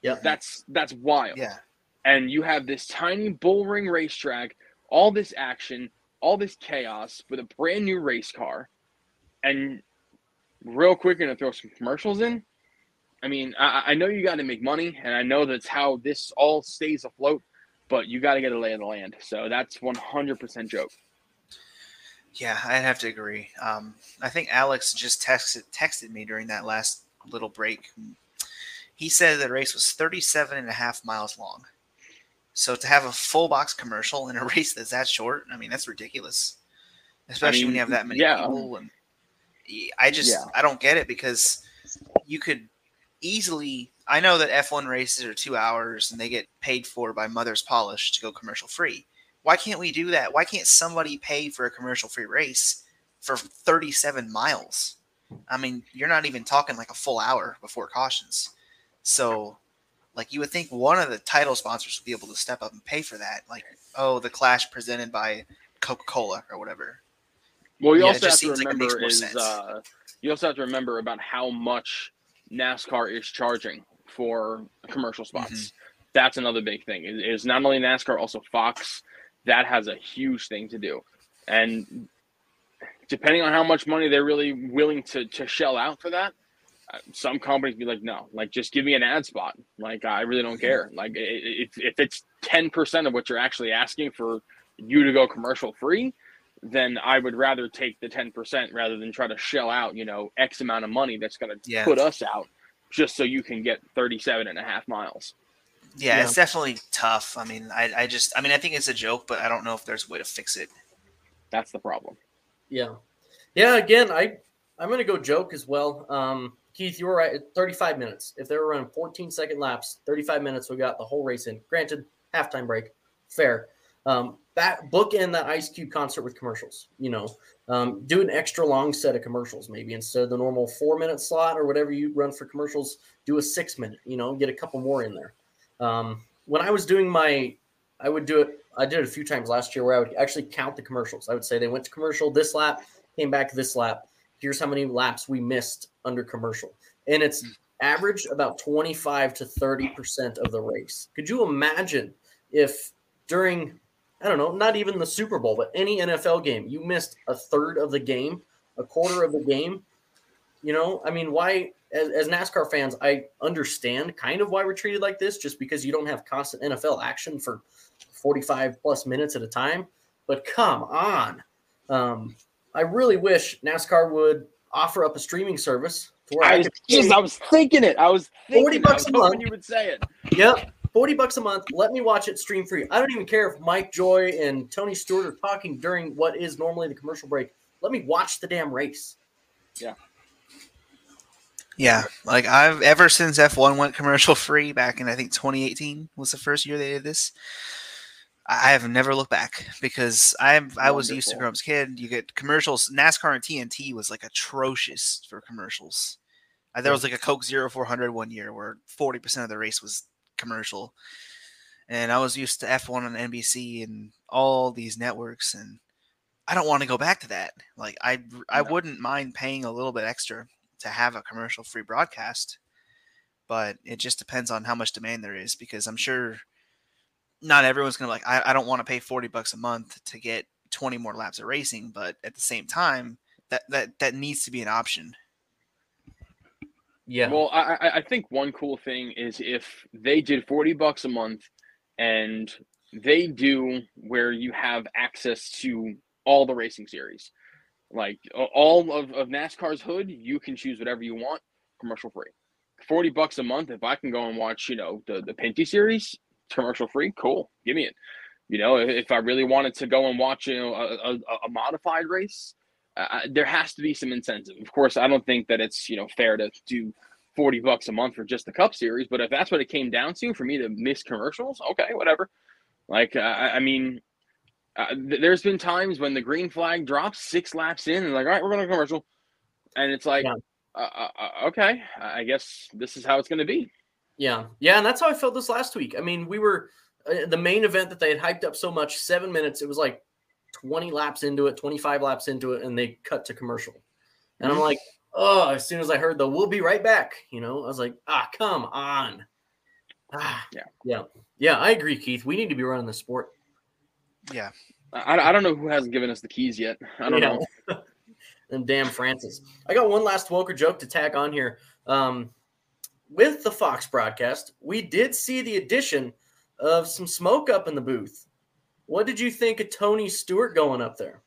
Yeah, that's that's wild. Yeah, and you have this tiny bullring racetrack, all this action, all this chaos with a brand new race car, and real quick, gonna throw some commercials in. I mean, I, I know you got to make money, and I know that's how this all stays afloat, but you got to get a lay of the land. So that's one hundred percent joke. Yeah, I'd have to agree. Um, I think Alex just texted, texted me during that last little break. He said the race was thirty-seven and a half miles long. So to have a full box commercial in a race that's that short, I mean, that's ridiculous, especially I mean, when you have that many yeah. people. And I just yeah. I don't get it, because you could – easily, I know that F one races are two hours and they get paid for by Mother's Polish to go commercial free. Why can't we do that? Why can't somebody pay for a commercial free race for thirty-seven miles? I mean, you're not even talking like a full hour before cautions. So, like, you would think one of the title sponsors would be able to step up and pay for that. Like, oh, the Clash presented by Coca-Cola or whatever. Well, you yeah, also have to remember like is uh, you also have to remember about how much NASCAR is charging for commercial spots. Mm-hmm. That's another big thing. It is not only NASCAR, also Fox. That has a huge thing to do. And depending on how much money they're really willing to, to shell out for that, some companies be like, no, like just give me an ad spot. Like, I really don't care. Like if, if it's ten percent of what you're actually asking for you to go commercial free, then I would rather take the ten percent rather than try to shell out, you know, X amount of money that's going to yeah. put us out just so you can get thirty-seven and a half miles. Yeah, you know? It's definitely tough. I mean, I, I just, I mean, I think it's a joke, but I don't know if there's a way to fix it. That's the problem. Yeah. Yeah. Again, I, I'm going to go joke as well. Um, Keith, you were right. thirty-five minutes. If they were running fourteen second laps, thirty-five minutes, we got the whole race in. Granted, halftime break. Fair. Um, That bookend that Ice Cube concert with commercials, you know, um, do an extra long set of commercials, maybe instead of the normal four minute slot or whatever you run for commercials, do a six minute, you know, get a couple more in there. Um, when I was doing my, I would do it. I did it a few times last year where I would actually count the commercials. I would say they went to commercial this lap, came back this lap. Here's how many laps we missed under commercial. And it's average about twenty-five to thirty percent of the race. Could you imagine if during, I don't know, not even the Super Bowl, but any N F L game, you missed a third of the game, a quarter of the game. You know, I mean, why, as, as NASCAR fans, I understand kind of why we're treated like this, just because you don't have constant N F L action for forty-five plus minutes at a time. But come on. Um, I really wish NASCAR would offer up a streaming service I, was, geez, I was thinking it. I was thinking forty bucks it. I was a month. You would say it. Yep. forty bucks a month. Let me watch it stream free. I don't even care if Mike Joy and Tony Stewart are talking during what is normally the commercial break. Let me watch the damn race. Yeah. Yeah. Like I've ever since F one went commercial free back in, I think twenty eighteen was the first year they did this. I have never looked back because I'm, I was used to growing up as a kid. You get commercials. NASCAR and T N T was like atrocious for commercials. Uh, there was like a Coke Zero four hundred one year where forty percent of the race was commercial. And I was used to F one on N B C and all these networks. And I don't want to go back to that. Like I, I no. wouldn't mind paying a little bit extra to have a commercial free broadcast, but it just depends on how much demand there is, because I'm sure not everyone's going to like, I, I don't want to pay forty bucks a month to get twenty more laps of racing. But at the same time, that, that, that needs to be an option. Yeah. Well, I, I think one cool thing is if they did forty bucks a month and they do where you have access to all the racing series, like all of, of NASCAR's hood, you can choose whatever you want commercial free. forty bucks a month. If I can go and watch, you know, the, the Pinty series, commercial free, cool, give me it. You know, if, if I really wanted to go and watch, you know, a, a, a modified race, uh, there has to be some incentive. Of course, I don't think that it's, you know, fair to do forty bucks a month for just the Cup Series, but if that's what it came down to for me to miss commercials, okay, whatever. Like, uh, I mean, uh, th- there's been times when the green flag drops six laps in and like, all right, we're going to commercial. And it's like, yeah. uh, uh, okay, I guess this is how it's going to be. Yeah. Yeah. And that's how I felt this last week. I mean, we were uh, the main event that they had hyped up so much, seven minutes, it was like twenty laps into it, twenty-five laps into it, and they cut to commercial. And I'm like, oh, as soon as I heard the, we'll be right back, you know, I was like, ah, come on. Ah, yeah. Yeah. Yeah. I agree, Keith. We need to be running the sport. Yeah. I, I don't know who hasn't given us the keys yet. I don't yeah. know. And damn Francis. I got one last Woker joke to tack on here. Um, With the Fox broadcast, we did see the addition of some smoke up in the booth. What did you think of Tony Stewart going up there?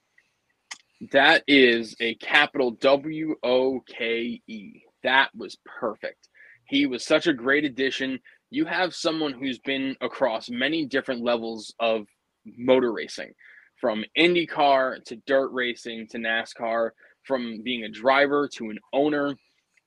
That is a capital W O K E. That was perfect. He was such a great addition. You have someone who's been across many different levels of motor racing, from IndyCar to dirt racing to NASCAR, from being a driver to an owner.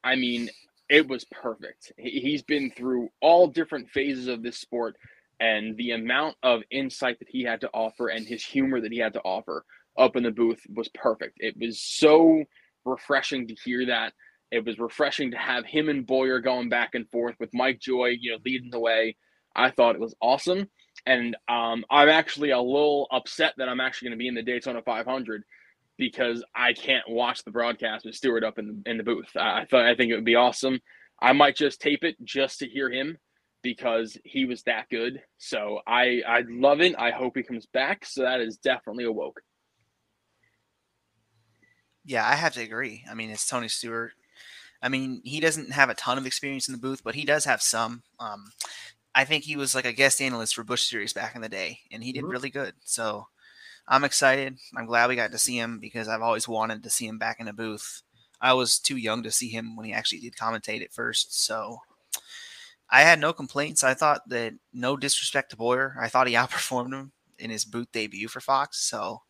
I mean, it was perfect. He's been through all different phases of this sport, and the amount of insight that he had to offer and his humor that he had to offer up in the booth was perfect. It was so refreshing to hear that. It was refreshing to have him and Boyer going back and forth with Mike Joy, you know, leading the way. I thought it was awesome. And um, I'm actually a little upset that I'm actually going to be in the Daytona five hundred because I can't watch the broadcast with Stewart up in the, in the booth. I thought I think it would be awesome. I might just tape it just to hear him because he was that good. So I I love it. I hope he comes back. So that is definitely a woke. Yeah, I have to agree. I mean, it's Tony Stewart. I mean, he doesn't have a ton of experience in the booth, but he does have some. Um, I think he was like a guest analyst for Busch Series back in the day, and he did mm-hmm. really good. So I'm excited. I'm glad we got to see him because I've always wanted to see him back in a booth. I was too young to see him when he actually did commentate at first. So I had no complaints. I thought that, no disrespect to Boyer, I thought he outperformed him in his booth debut for Fox. So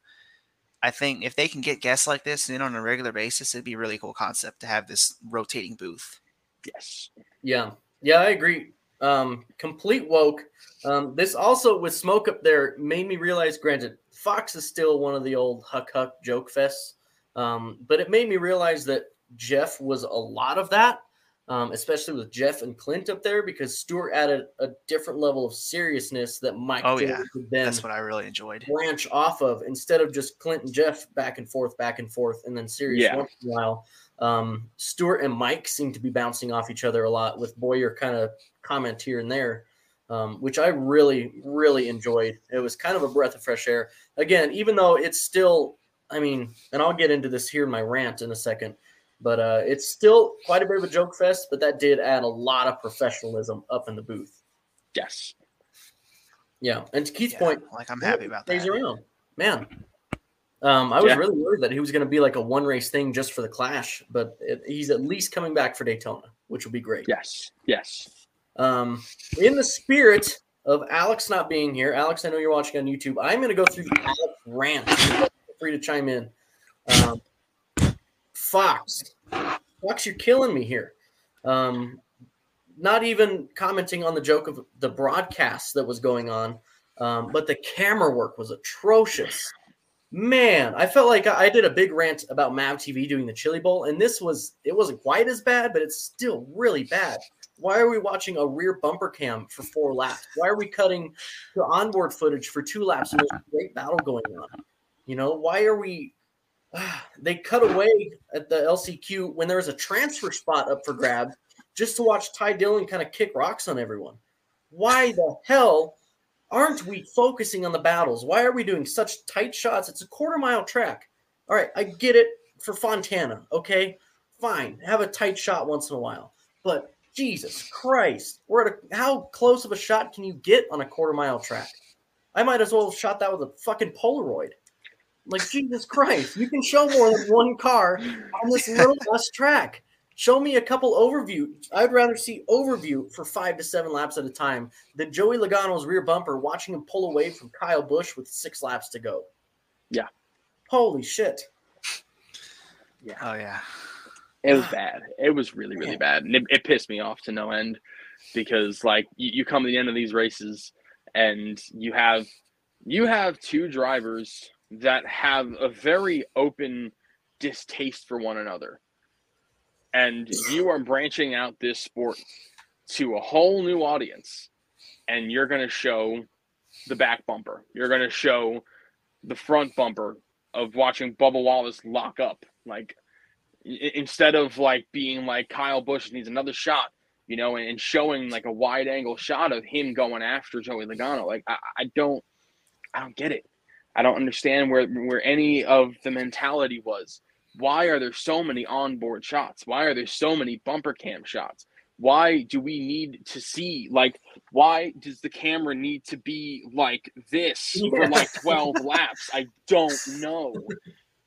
I think if they can get guests like this in on a regular basis, it'd be a really cool concept to have this rotating booth. Yes. Yeah. Yeah, I agree. Um, complete woke. Um, this also with smoke up there made me realize, granted, Fox is still one of the old huck huck joke fests. Um, but it made me realize that Jeff was a lot of that, um, especially with Jeff and Clint up there, because Stewart added a different level of seriousness that Mike oh, yeah. could then that's what I really enjoyed. Branch off of instead of just Clint and Jeff back and forth, back and forth, and then serious yeah. once in a while. Um, Stewart and Mike seem to be bouncing off each other a lot with Boyer kind of comment here and there, um, which I really, really enjoyed. It was kind of a breath of fresh air. Again, even though it's still, I mean, and I'll get into this here in my rant in a second, but uh, it's still quite a bit of a joke fest, but that did add a lot of professionalism up in the booth. Yes. Yeah. And to Keith's yeah, point, like I'm happy about that. Stays around. Man. Um, I was yeah. really worried that he was going to be like a one race thing just for the Clash, but it, he's at least coming back for Daytona, which will be great. Yes. Yes. Um, in the spirit of Alex not being here, Alex, I know you're watching on YouTube. I'm going to go through the Alex rant. Feel free to chime in. Um, Fox, Fox, you're killing me here. Um, not even commenting on the joke of the broadcast that was going on, um, but the camera work was atrocious. Man, I felt like I did a big rant about M A V T V doing the Chili Bowl, and this was – it wasn't quite as bad, but it's still really bad. Why are we watching a rear bumper cam for four laps? Why are we cutting the onboard footage for two laps when there's a great battle going on? You know, why are we ah, – they cut away at the L C Q when there was a transfer spot up for grabs just to watch Ty Dillon kind of kick rocks on everyone. Why the hell – aren't we focusing on the battles? Why are we doing such tight shots? It's a quarter-mile track. All right, I get it for Fontana, okay? Fine, have a tight shot once in a while. But Jesus Christ, we're at a, how close of a shot can you get on a quarter-mile track? I might as well have shot that with a fucking Polaroid. Like, Jesus Christ, you can show more than one car on this little less track. Show me a couple overview. I'd rather see overview for five to seven laps at a time than Joey Logano's rear bumper watching him pull away from Kyle Busch with six laps to go. Yeah. Holy shit. Yeah. Oh, yeah. It was bad. It was really, really yeah. bad. And it, it pissed me off to no end because, like, you, you come to the end of these races and you have you have two drivers that have a very open distaste for one another. And you are branching out this sport to a whole new audience, and you're going to show the back bumper. You're going to show the front bumper of watching Bubba Wallace lock up. Like, instead of like being like Kyle Busch needs another shot, you know, and showing like a wide angle shot of him going after Joey Logano. Like, I, I don't, I don't get it. I don't understand where, where any of the mentality was. Why are there so many onboard shots? Why are there so many bumper cam shots? Why do we need to see, like, why does the camera need to be like this yeah. for like twelve laps? I don't know.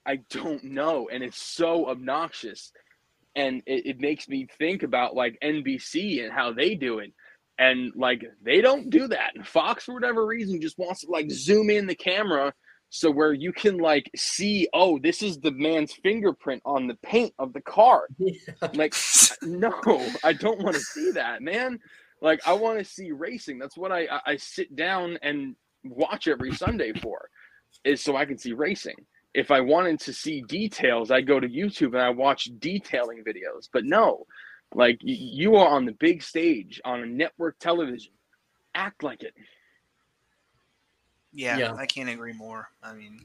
I don't know. And it's so obnoxious. And it, it makes me think about like N B C and how they do it. And like, they don't do that. And Fox, for whatever reason, just wants to like zoom in the camera so where you can, like, see, oh, this is the man's fingerprint on the paint of the car. Yeah. Like, no, I don't want to see that, man. Like, I want to see racing. That's what I, I sit down and watch every Sunday for, is so I can see racing. If I wanted to see details, I go to YouTube and I watch detailing videos. But no, like, you are on the big stage on a network television. Act like it. Yeah, yeah, I can't agree more. I mean,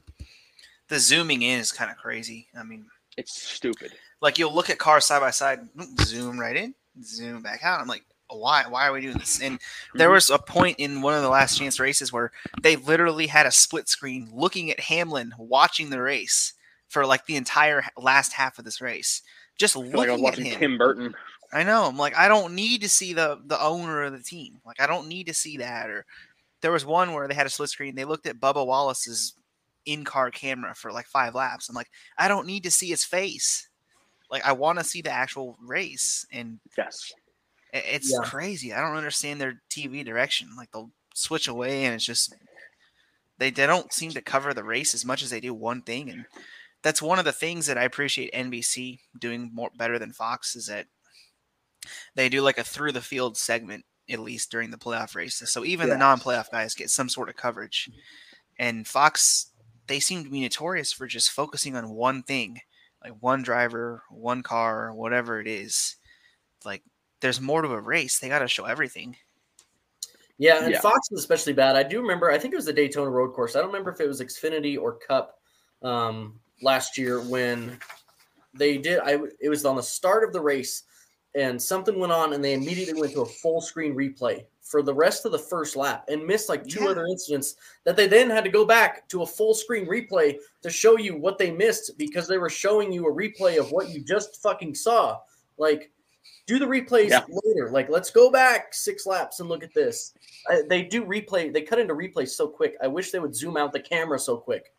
the zooming in is kind of crazy. I mean, it's stupid. Like, you'll look at cars side by side, zoom right in, zoom back out. I'm like, why? Why are we doing this? And there was a point in one of the last chance races where they literally had a split screen looking at Hamlin watching the race for like the entire last half of this race. Just looking like I was watching at him. Tim Burton. I know. I'm like, I don't need to see the the owner of the team. Like, I don't need to see that. Or there was one where they had a split screen. They looked at Bubba Wallace's in-car camera for like five laps. I'm like, I don't need to see his face. Like, I want to see the actual race. And yes, it's yeah. crazy. I don't understand their T V direction. Like, they'll switch away, and it's just they, they don't seem to cover the race as much as they do one thing. And that's one of the things that I appreciate N B C doing more better than Fox is that they do like a through-the-field segment, at least during the playoff races. So even yeah. the non-playoff guys get some sort of coverage. And Fox, they seem to be notorious for just focusing on one thing, like one driver, one car, whatever it is. Like, there's more to a race. They got to show everything. Yeah, and yeah. Fox is especially bad. I do remember, I think it was the Daytona road course. I don't remember if it was Xfinity or Cup um, last year when they did. I It was on the start of the race, and something went on, and they immediately went to a full-screen replay for the rest of the first lap and missed, like, two yeah. other incidents that they then had to go back to a full-screen replay to show you what they missed because they were showing you a replay of what you just fucking saw. Like, do the replays yeah. later. Like, let's go back six laps and look at this. I, they do replay. They cut into replays so quick. I wish they would zoom out the camera so quick.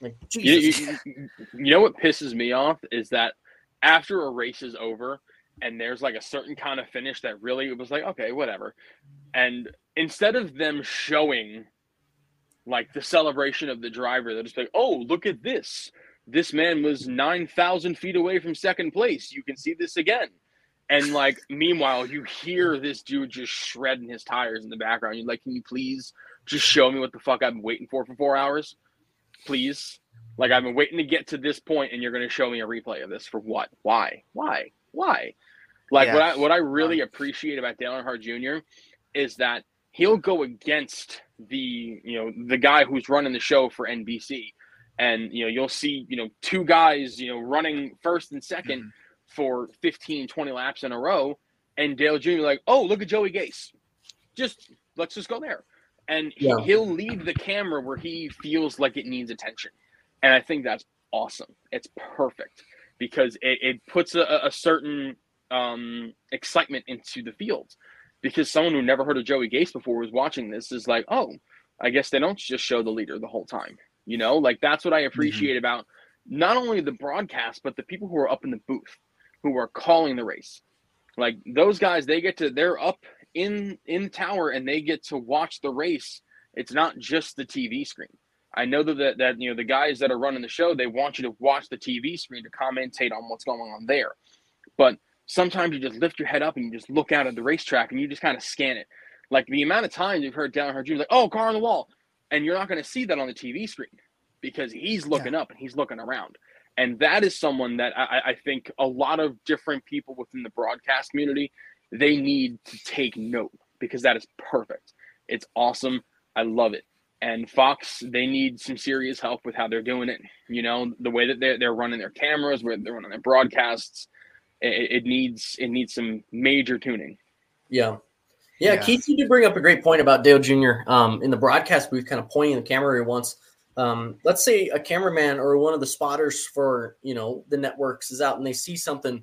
Like, Jesus. You, you, you know what pisses me off is that after a race is over and there's like a certain kind of finish that really was like, okay, whatever. And instead of them showing like the celebration of the driver, they're just like, oh, look at this. This man was nine thousand feet away from second place. You can see this again. And like, meanwhile, you hear this dude just shredding his tires in the background. You're like, can you please just show me what the fuck I've been waiting for for four hours? Please. Like, I've been waiting to get to this point, and you're going to show me a replay of this for what? Why? Why? Why? Like, yeah. what I what I really appreciate about Dale Earnhardt Junior is that he'll go against the, you know, the guy who's running the show for N B C. And, you know, you'll see, you know, two guys, you know, running first and second mm-hmm. for fifteen, twenty laps in a row. And Dale Junior like, oh, look at Joey Gase. Just, let's just go there. And yeah. he'll lead the camera where he feels like it needs attention. And I think that's awesome. It's perfect because it, it puts a, a certain um, excitement into the field. Because someone who never heard of Joey Gase before was watching this is like, oh, I guess they don't just show the leader the whole time. You know, like that's what I appreciate mm-hmm. about not only the broadcast, but the people who are up in the booth who are calling the race. Like those guys, they get to, they're up in, in the tower and they get to watch the race. It's not just the T V screen. I know that, that, that, you know, the guys that are running the show, they want you to watch the T V screen to commentate on what's going on there. But sometimes you just lift your head up and you just look out at the racetrack and you just kind of scan it. Like the amount of times you've heard Dale Earnhardt Junior like, oh, car on the wall. And you're not going to see that on the T V screen because he's looking yeah. up and he's looking around. And that is someone that I, I think a lot of different people within the broadcast community, they need to take note because that is perfect. It's awesome. I love it. And Fox, they need some serious help with how they're doing it. You know, the way that they're, they're running their cameras, where they're running their broadcasts, it, it needs it needs some major tuning. Yeah. Yeah, yeah, Keith, you did bring up a great point about Dale Junior Um, in the broadcast booth, kind of pointing the camera every once. Um, let's say a cameraman or one of the spotters for, you know, the networks is out and they see something.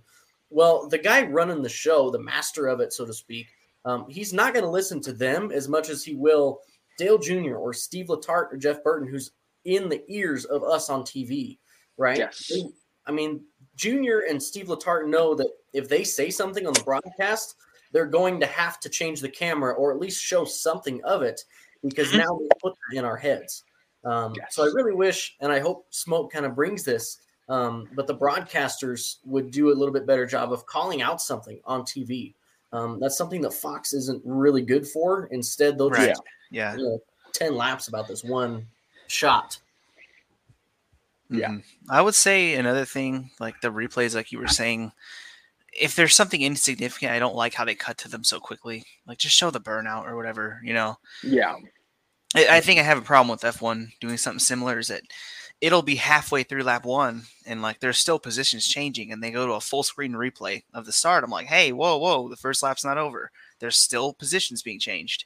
Well, the guy running the show, the master of it, so to speak, um, he's not going to listen to them as much as he will Dale Junior or Steve Letarte or Jeff Burton, who's in the ears of us on T V, right? Yes. They, I mean, Junior and Steve Letarte know that if they say something on the broadcast – they're going to have to change the camera or at least show something of it because now we put it in our heads. Um, yes. So I really wish, and I hope Smoke kind of brings this, um, but the broadcasters would do a little bit better job of calling out something on T V. Um, that's something that Fox isn't really good for. Instead, they'll right. just yeah. you know, ten laps about this one shot. Mm-hmm. Yeah. I would say another thing, like the replays, like you were saying, if there's something insignificant, I don't like how they cut to them so quickly. Like, just show the burnout or whatever, you know? Yeah. I, I think I have a problem with F one doing something similar is that it'll be halfway through lap one, and, like, there's still positions changing, and they go to a full-screen replay of the start. I'm like, hey, whoa, whoa, the first lap's not over. There's still positions being changed,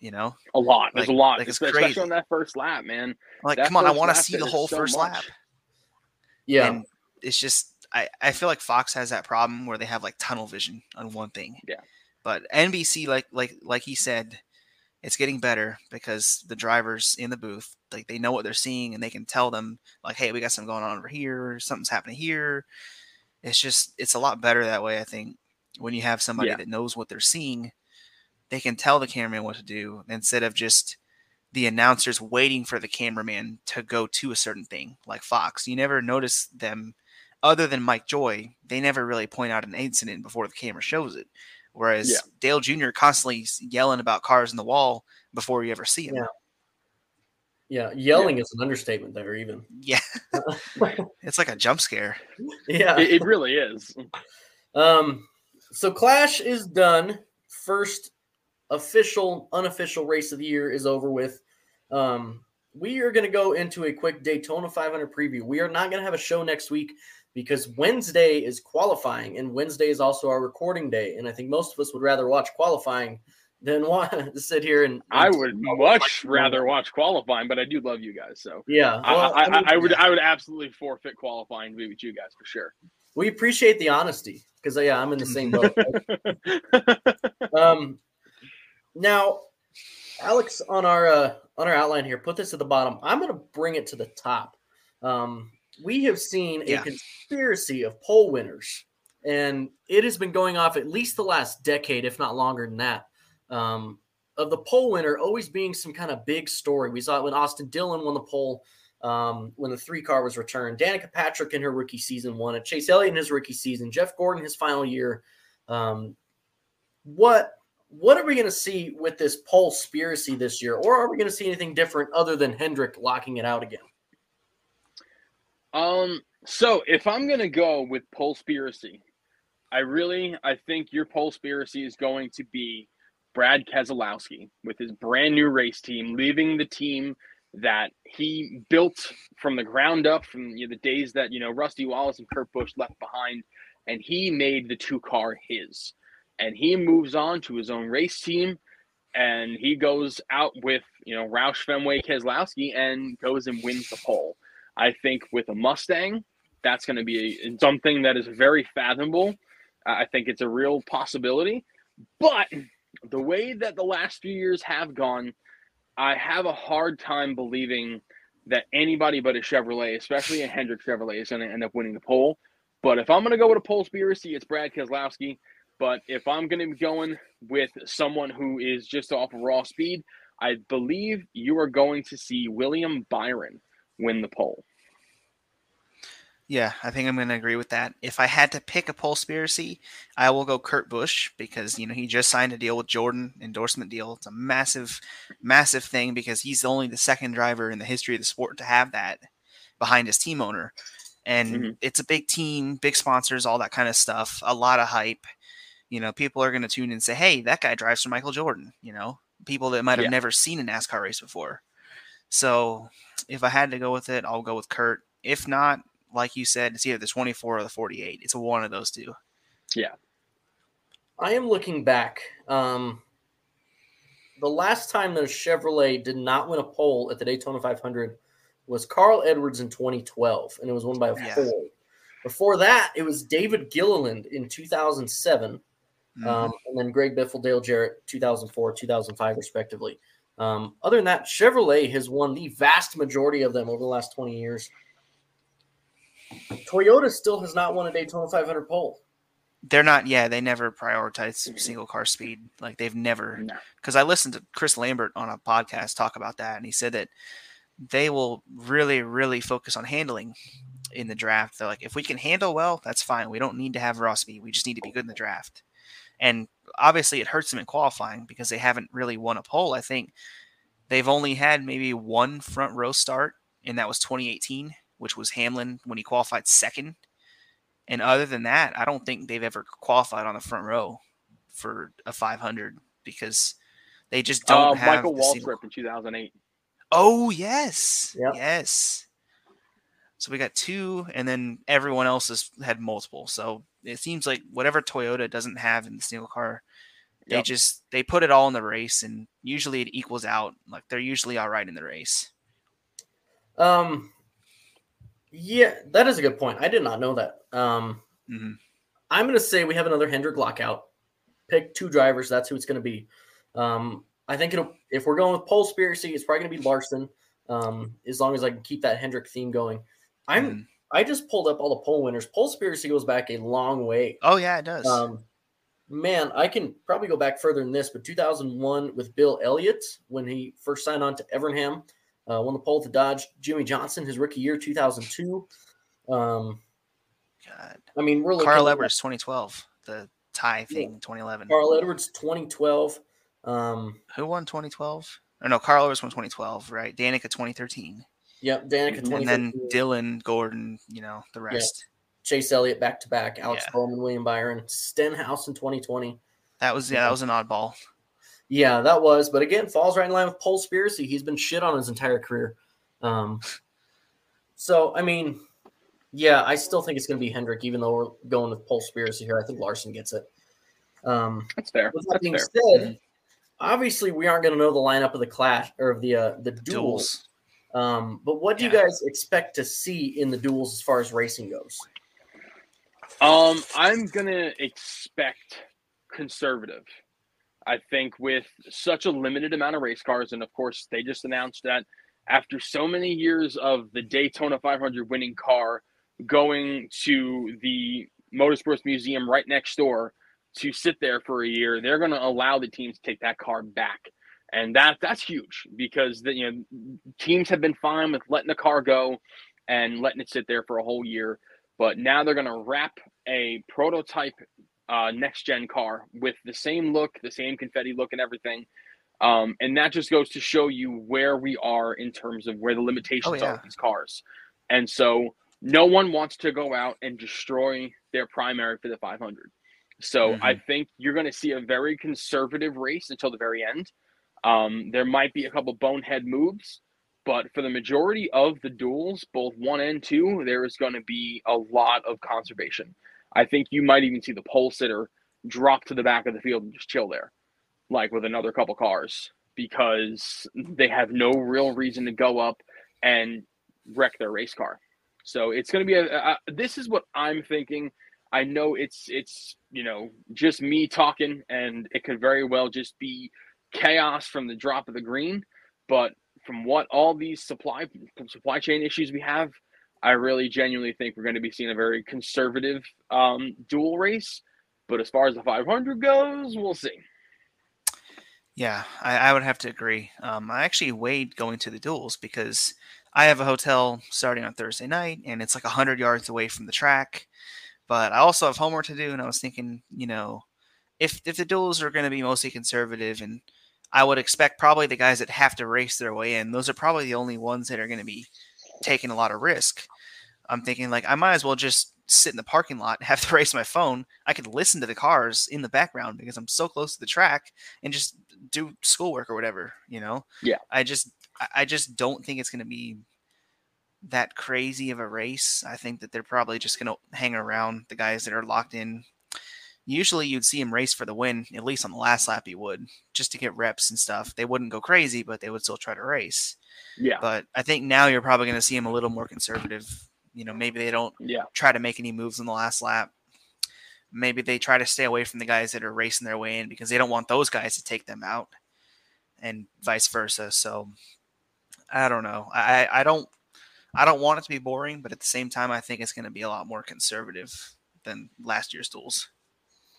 you know? A lot. There's like, a lot. Like it's Especially crazy. on that first lap, man. Like, that come on, I want to see the whole so first much. lap. Yeah. And it's just... I, I feel like Fox has that problem where they have like tunnel vision on one thing. Yeah. But N B C, like like like he said, it's getting better because the drivers in the booth, like they know what they're seeing and they can tell them like, hey, we got something going on over here, something's happening here. It's just it's a lot better that way, I think, when you have somebody yeah. that knows what they're seeing, they can tell the cameraman what to do instead of just the announcers waiting for the cameraman to go to a certain thing. Like Fox, you never notice them. Other than Mike Joy, they never really point out an incident before the camera shows it. Whereas yeah. Dale Junior constantly yelling about cars in the wall before you ever see him. Yeah, yeah. yelling yeah. is an understatement there even. Yeah. It's like a jump scare. Yeah. It, it really is. Um, so Clash is done. First official, unofficial race of the year is over with. Um, we are going to go into a quick Daytona five hundred preview. We are not going to have a show next week, because Wednesday is qualifying, and Wednesday is also our recording day. And I think most of us would rather watch qualifying than want to sit here and. and I would much rather watch qualifying, but I do love you guys, so yeah, well, I, I, I, mean, I would I would absolutely forfeit qualifying to be with you guys for sure. We appreciate the honesty because yeah, I'm in the same boat. Right? um, now, Alex, on our uh, on our outline here, put this at the bottom. I'm going to bring it to the top. Um, we have seen yeah. a conspiracy of poll winners, and it has been going off at least the last decade, if not longer than that, um, of the poll winner always being some kind of big story. We saw it when Austin Dillon won the poll um, when the three car was returned. Danica Patrick in her rookie season won it. Chase Elliott in his rookie season. Jeff Gordon his final year. Um, what what are we going to see with this poll conspiracy this year, or are we going to see anything different other than Hendrick locking it out again? Um. So if I'm going to go with poll conspiracy, I really I think your poll conspiracy is going to be Brad Keselowski with his brand new race team, leaving the team that he built from the ground up from you know, the days that, you know, Rusty Wallace and Kurt Busch left behind, and he made the two car his, and he moves on to his own race team, and he goes out with, you know, Roush Fenway Keselowski and goes and wins the pole. I think with a Mustang, that's going to be a, something that is very fathomable. Uh, I think it's a real possibility, but the way that the last few years have gone, I have a hard time believing that anybody but a Chevrolet, especially a Hendrick Chevrolet, is going to end up winning the pole. But if I'm going to go with a pole conspiracy, it's Brad Keselowski. But if I'm going to be going with someone who is just off of raw speed, I believe you are going to see William Byron win the pole. Yeah, I think I'm going to agree with that. If I had to pick a pollspiracy, I will go Kurt Busch because, you know, he just signed a deal with Jordan, endorsement deal. It's a massive, massive thing because he's only the second driver in the history of the sport to have that behind his team owner. And mm-hmm. it's a big team, big sponsors, all that kind of stuff, a lot of hype. You know, people are going to tune in and say, hey, that guy drives for Michael Jordan, you know, people that might have yeah. never seen a NASCAR race before. So if I had to go with it, I'll go with Kurt. If not, like you said, it's either the twenty-four or the forty-eight. It's one of those two. Yeah. I am looking back. Um, the last time that a Chevrolet did not win a pole at the Daytona five hundred was Carl Edwards in twenty twelve, and it was won by a yeah. four. Before that, it was David Gilliland in two thousand seven, mm-hmm. um, and then Greg Biffle, Dale Jarrett, two thousand four, two thousand five, respectively. Um, other than that, Chevrolet has won the vast majority of them over the last twenty years. Toyota still has not won a Daytona five hundred pole. They're not. Yeah, they never prioritize single car speed. Like they've never. Because no. I listened to Chris Lambert on a podcast talk about that, and he said that they will really, really focus on handling in the draft. They're like, if we can handle well, that's fine. We don't need to have raw speed. We just need to be good in the draft. And obviously, it hurts them in qualifying because they haven't really won a pole. I think they've only had maybe one front row start, and that was twenty eighteen. Which was Hamlin when he qualified second. And other than that, I don't think they've ever qualified on the front row for a five hundred because they just don't uh, have Michael Waltrip in two thousand eight. Oh, yes. Yep. Yes. So we got two, and then everyone else has had multiple. So it seems like whatever Toyota doesn't have in the single car, they yep. just they put it all in the race, and usually it equals out. Like they're usually all right in the race. Um. Yeah, that is a good point. I did not know that. Um, mm-hmm. I'm going to say we have another Hendrick lockout. Pick two drivers. That's who it's going to be. Um, I think it'll, if we're going with pole conspiracy, it's probably going to be Larson, um, as long as I can keep that Hendrick theme going. I'm mm. I just pulled up all the poll winners. Pole conspiracy goes back a long way. Oh, yeah, it does. Um, man, I can probably go back further than this, but two thousand one with Bill Elliott when he first signed on to Evernham. Uh, won the pole to Dodge. Jimmy Johnson, his rookie year, two thousand two. Um, God. I mean, we're looking Carl Edwards, at, twenty twelve. The tie thing, yeah. twenty eleven. Carl Edwards, twenty twelve. Um, Who won twenty twelve? Or no, Carl Edwards won twenty twelve, right? Danica, twenty thirteen. Yep, Danica, twenty thirteen. And then Dillon, Gordon, you know, the rest. Yeah. Chase Elliott, back-to-back. Alex yeah. Bowman, William Byron. Stenhouse in twenty twenty. That was yeah, yeah. That was an oddball. Yeah, that was. But again, falls right in line with pole conspiracy. He's been shit on his entire career. Um, so, I mean, yeah, I still think it's going to be Hendrick, even though we're going with pole conspiracy here. I think Larson gets it. Um, That's fair. With that That's being fair. said, mm-hmm. obviously we aren't going to know the lineup of the clash or of the uh, the duels. duels. Um, but what do yeah. you guys expect to see in the duels as far as racing goes? Um, I'm going to expect conservative. I think with such a limited amount of race cars, and of course they just announced that after so many years of the Daytona five hundred winning car going to the Motorsports Museum right next door to sit there for a year, they're going to allow the teams to take that car back. And that that's huge, because the, you know, teams have been fine with letting the car go and letting it sit there for a whole year. But now they're going to wrap a prototype uh, next-gen car with the same look, the same confetti look and everything. Um, and that just goes to show you where we are in terms of where the limitations oh, yeah. are of these cars. And so no one wants to go out and destroy their primary for the five hundred. So mm-hmm. I think you're going to see a very conservative race until the very end. Um, there might be a couple bonehead moves, but for the majority of the duels, both one and two, there is going to be a lot of conservation. I think you might even see the pole sitter drop to the back of the field and just chill there, like with another couple cars, because they have no real reason to go up and wreck their race car. So it's going to be a, a, this is what I'm thinking. I know it's, it's, you know, just me talking, and it could very well just be chaos from the drop of the green, but from what all these supply supply chain issues we have, I really genuinely think we're going to be seeing a very conservative um dual race. But as far as the five hundred goes, we'll see. Yeah, I, I would have to agree. um I actually weighed going to the duels, because I have a hotel starting on Thursday night, and it's like one hundred yards away from the track, but I also have homework to do. And I was thinking, you know, if if the duels are going to be mostly conservative, and I would expect probably the guys that have to race their way in, those are probably the only ones that are going to be taking a lot of risk. I'm thinking, like, I might as well just sit in the parking lot, have to race my phone. I could listen to the cars in the background because I'm so close to the track, and just do schoolwork or whatever, you know? Yeah. I just, I just don't think it's going to be that crazy of a race. I think that they're probably just going to hang around the guys that are locked in. Usually you'd see him race for the win, at least on the last lap he would, just to get reps and stuff. They wouldn't go crazy, but they would still try to race. Yeah. But I think now you're probably going to see him a little more conservative. You know, maybe they don't yeah. try to make any moves on the last lap. Maybe they try to stay away from the guys that are racing their way in, because they don't want those guys to take them out, and vice versa. So I don't know. I, I don't I don't want it to be boring, but at the same time, I think it's going to be a lot more conservative than last year's duels.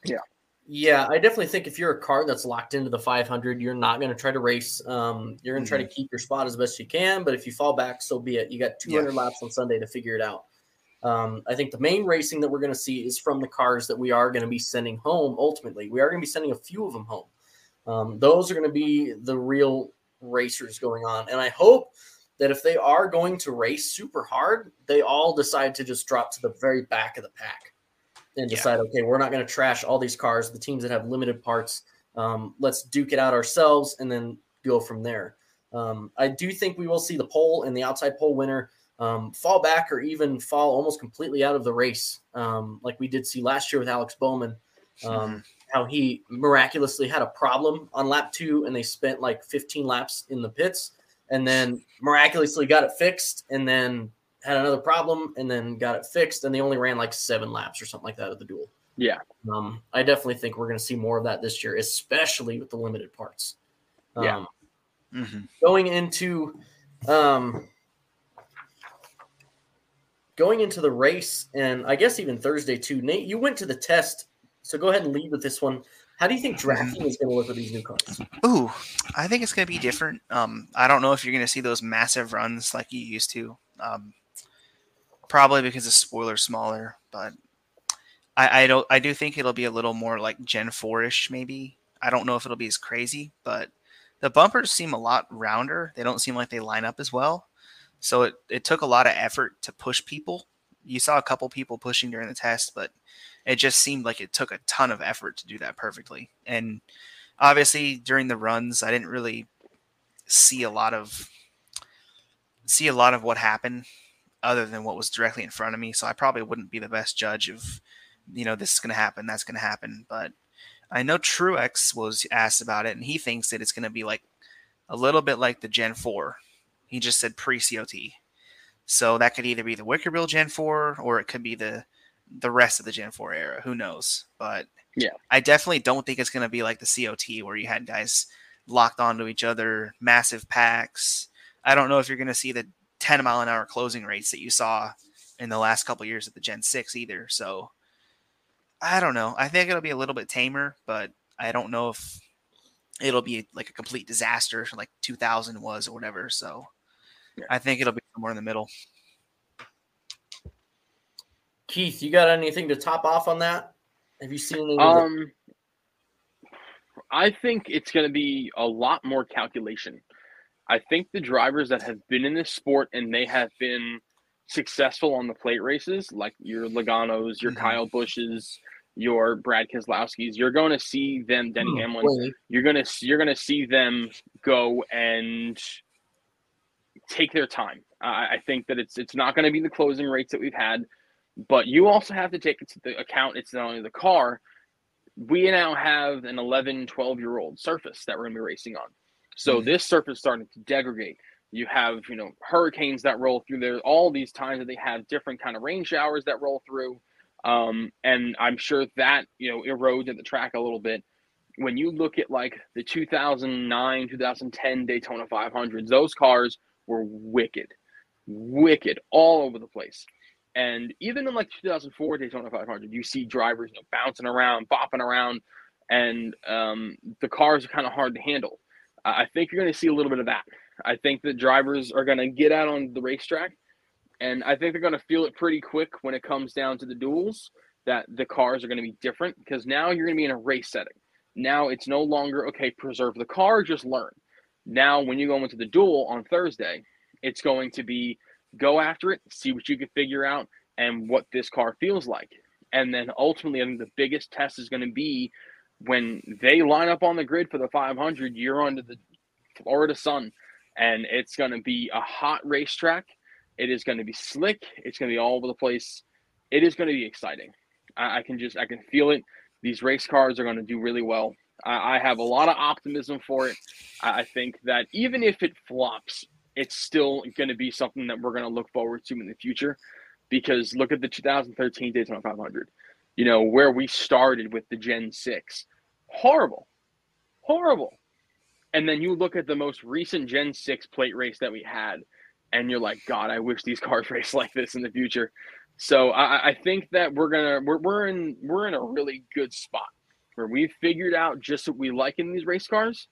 Yeah. Yeah. I definitely think if you're a car that's locked into the five hundred, you're not going to try to race. Um, you're going to mm-hmm. try to keep your spot as best you can, but if you fall back, so be it. You got two hundred yeah. laps on Sunday to figure it out. Um, I think the main racing that we're going to see is from the cars that we are going to be sending home. Ultimately, we are going to be sending a few of them home. Um, those are going to be the real racers going on. And I hope that if they are going to race super hard, they all decide to just drop to the very back of the pack and decide, yeah. okay, we're not going to trash all these cars, the teams that have limited parts. Um, let's duke it out ourselves and then go from there. Um, I do think we will see the pole and the outside pole winner um, fall back, or even fall almost completely out of the race, um, like we did see last year with Alex Bowman, um, mm-hmm. how he miraculously had a problem on lap two, and they spent like fifteen laps in the pits, and then miraculously got it fixed, and then had another problem, and then got it fixed, and they only ran like seven laps or something like that at the duel. Yeah. Um, I definitely think we're going to see more of that this year, especially with the limited parts. Um, yeah. Mm-hmm. Going into um, going into the race, and I guess even Thursday too, Nate, you went to the test, so go ahead and lead with this one. How do you think drafting is going to look with these new cars? Ooh, I think it's going to be different. Um, I don't know if you're going to see those massive runs like you used to. Um, Probably because the spoiler's smaller, but I, I don't. I do think it'll be a little more like Gen four-ish, maybe. I don't know if it'll be as crazy, but the bumpers seem a lot rounder. They don't seem like they line up as well. So it, it took a lot of effort to push people. You saw a couple people pushing during the test, but it just seemed like it took a ton of effort to do that perfectly. And obviously during the runs, I didn't really see a lot of see a lot of what happened, other than what was directly in front of me. So I probably wouldn't be the best judge of, you know, this is going to happen, that's going to happen. But I know Truex was asked about it, and he thinks that it's going to be like a little bit like the Gen four. He just said pre-C O T. So that could either be the Wickerbill Gen four, or it could be the, the rest of the Gen four era. Who knows? But yeah, I definitely don't think it's going to be like the C O T where you had guys locked onto each other, massive packs. I don't know if you're going to see the ten mile an hour closing rates that you saw in the last couple of years at the Gen six either. So I don't know. I think it'll be a little bit tamer, but I don't know if it'll be like a complete disaster like two thousand was or whatever. So yeah. I think it'll be somewhere in the middle. Keith, you got anything to top off on that? Have you seen anything? Um, I think it's going to be a lot more calculation. I think the drivers that have been in this sport and they have been successful on the plate races, like your Logano's, your mm-hmm. Kyle Busch's, your Brad Keselowski's, you're going to see them, Denny mm-hmm. Hamlin, you're going to you're going to see them go and take their time. I, I think that it's it's not going to be the closing rates that we've had. But you also have to take into account it's not only the car. We now have an eleven, twelve-year-old surface that we're going to be racing on. So mm-hmm. this surface is starting to degrade. You have, you know, hurricanes that roll through there, all these times that they have different kind of rain showers that roll through. Um, and I'm sure that, you know, erodes at the track a little bit. When you look at, like, the two thousand nine, two thousand ten Daytona five hundreds, those cars were wicked, wicked all over the place. And even in like two thousand four Daytona five hundred, you see drivers, you know, bouncing around, bopping around, and um, the cars are kind of hard to handle. Uh, I think you're going to see a little bit of that. I think the drivers are going to get out on the racetrack, and I think they're going to feel it pretty quick when it comes down to the duels that the cars are going to be different, because now you're going to be in a race setting. Now it's no longer, okay, preserve the car, just learn. Now when you go into the duel on Thursday, it's going to be go after it, see what you can figure out and what this car feels like. And then ultimately, I think the biggest test is going to be when they line up on the grid for the five hundred, you're under the Florida sun, and it's going to be a hot racetrack. It is going to be slick. It's going to be all over the place. It is going to be exciting. I, I can just, I can feel it. These race cars are going to do really well. I, I have a lot of optimism for it. I, I think that even if it flops, it's still going to be something that we're going to look forward to in the future, because look at the two thousand thirteen Daytona five hundred, you know, where we started with the Gen six. Horrible, horrible. And then you look at the most recent Gen six plate race that we had, and you're like, God, I wish these cars race like this in the future. So I, I think that we're going to, we're, we're in, we're in a really good spot where we've figured out just what we like in these race cars.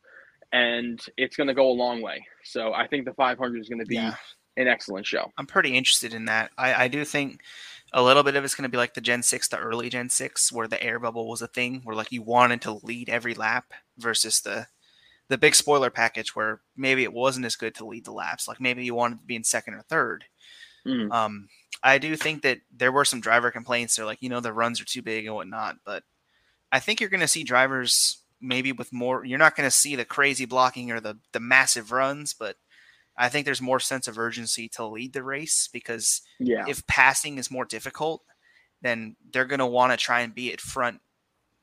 And it's going to go a long way. So I think the five hundred is going to be yeah. an excellent show. I'm pretty interested in that. I, I do think a little bit of it's going to be like the Gen six, the early Gen six, where the air bubble was a thing, where like you wanted to lead every lap versus the the big spoiler package where maybe it wasn't as good to lead the laps. Like maybe you wanted to be in second or third. Mm. Um, I do think that there were some driver complaints. They're like, you know, the runs are too big and whatnot. But I think you're going to see drivers – maybe with more, you're not going to see the crazy blocking or the, the massive runs, but I think there's more sense of urgency to lead the race, because yeah. if passing is more difficult, then they're going to want to try and be at front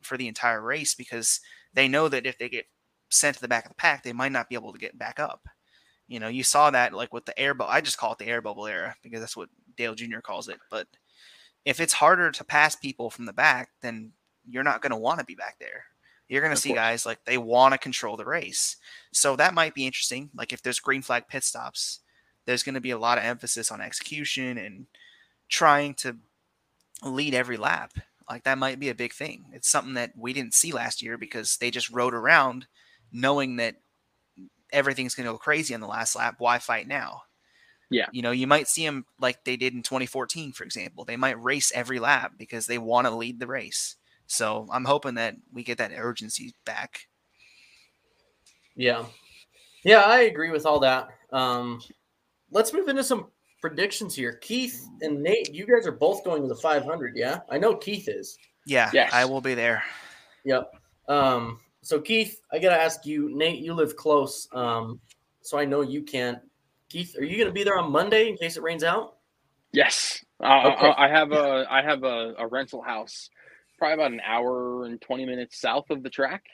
for the entire race, because they know that if they get sent to the back of the pack, they might not be able to get back up. You know, you saw that like with the air bubble. I just call it the air bubble era because that's what Dale Junior calls it. But if it's harder to pass people from the back, then you're not going to want to be back there. You're going to see guys like they want to control the race. So that might be interesting. Like if there's green flag pit stops, there's going to be a lot of emphasis on execution and trying to lead every lap. Like that might be a big thing. It's something that we didn't see last year because they just rode around knowing that everything's going to go crazy on the last lap. Why fight now? Yeah. You know, you might see them like they did in twenty fourteen, for example. They might race every lap because they want to lead the race. So I'm hoping that we get that urgency back. Yeah. Yeah, I agree with all that. Um, let's move into some predictions here. Keith and Nate, you guys are both going to the five hundred, yeah? I know Keith is. Yeah, yes. I will be there. Yep. Um, so, Keith, I got to ask you, Nate, you live close, um, so I know you can't. Keith, are you going to be there on Monday in case it rains out? Yes. Uh, okay. I, I have a I have a, a rental house probably about an hour and twenty minutes south of the track.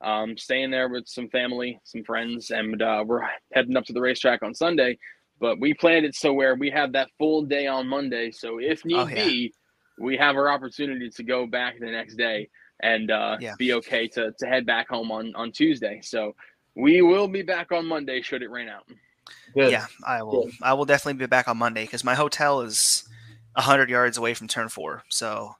Um, staying there with some family, some friends, and uh, we're heading up to the racetrack on Sunday. But we planned it so where we have that full day on Monday. So if need oh, yeah. be, we have our opportunity to go back the next day and uh, yeah. be okay to to head back home on, on Tuesday. So we will be back on Monday should it rain out. Good. Yeah, I will. Good. I will definitely be back on Monday because my hotel is a hundred yards away from Turn Four. So,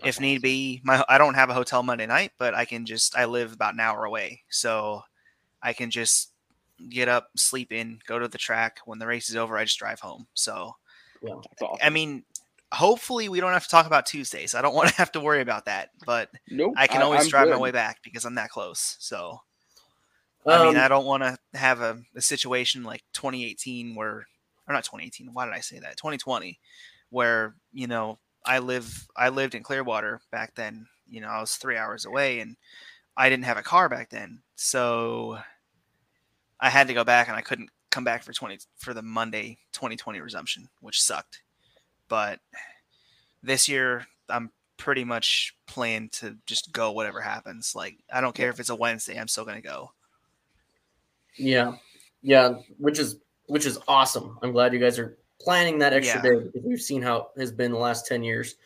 okay. if need be, my I don't have a hotel Monday night, but I can just I live about an hour away, so I can just get up, sleep in, go to the track. When the race is over, I just drive home. So, yeah, that's awesome. I mean, hopefully we don't have to talk about Tuesdays. I don't want to have to worry about that, but nope, I can always I, drive good. my way back because I'm that close. So. I mean, um, I don't want to have a, a situation like twenty eighteen where, or not twenty eighteen. Why did I say that? twenty twenty, where, you know, I live, I lived in Clearwater back then, you know, I was three hours away and I didn't have a car back then. So I had to go back and I couldn't come back for twenty for the Monday twenty twenty resumption, which sucked. But this year I'm pretty much planning to just go whatever happens. Like, I don't care if it's a Wednesday, I'm still going to go. Yeah, yeah, which is which is awesome. I'm glad you guys are planning that extra yeah. day because we've seen how it has been the last ten years.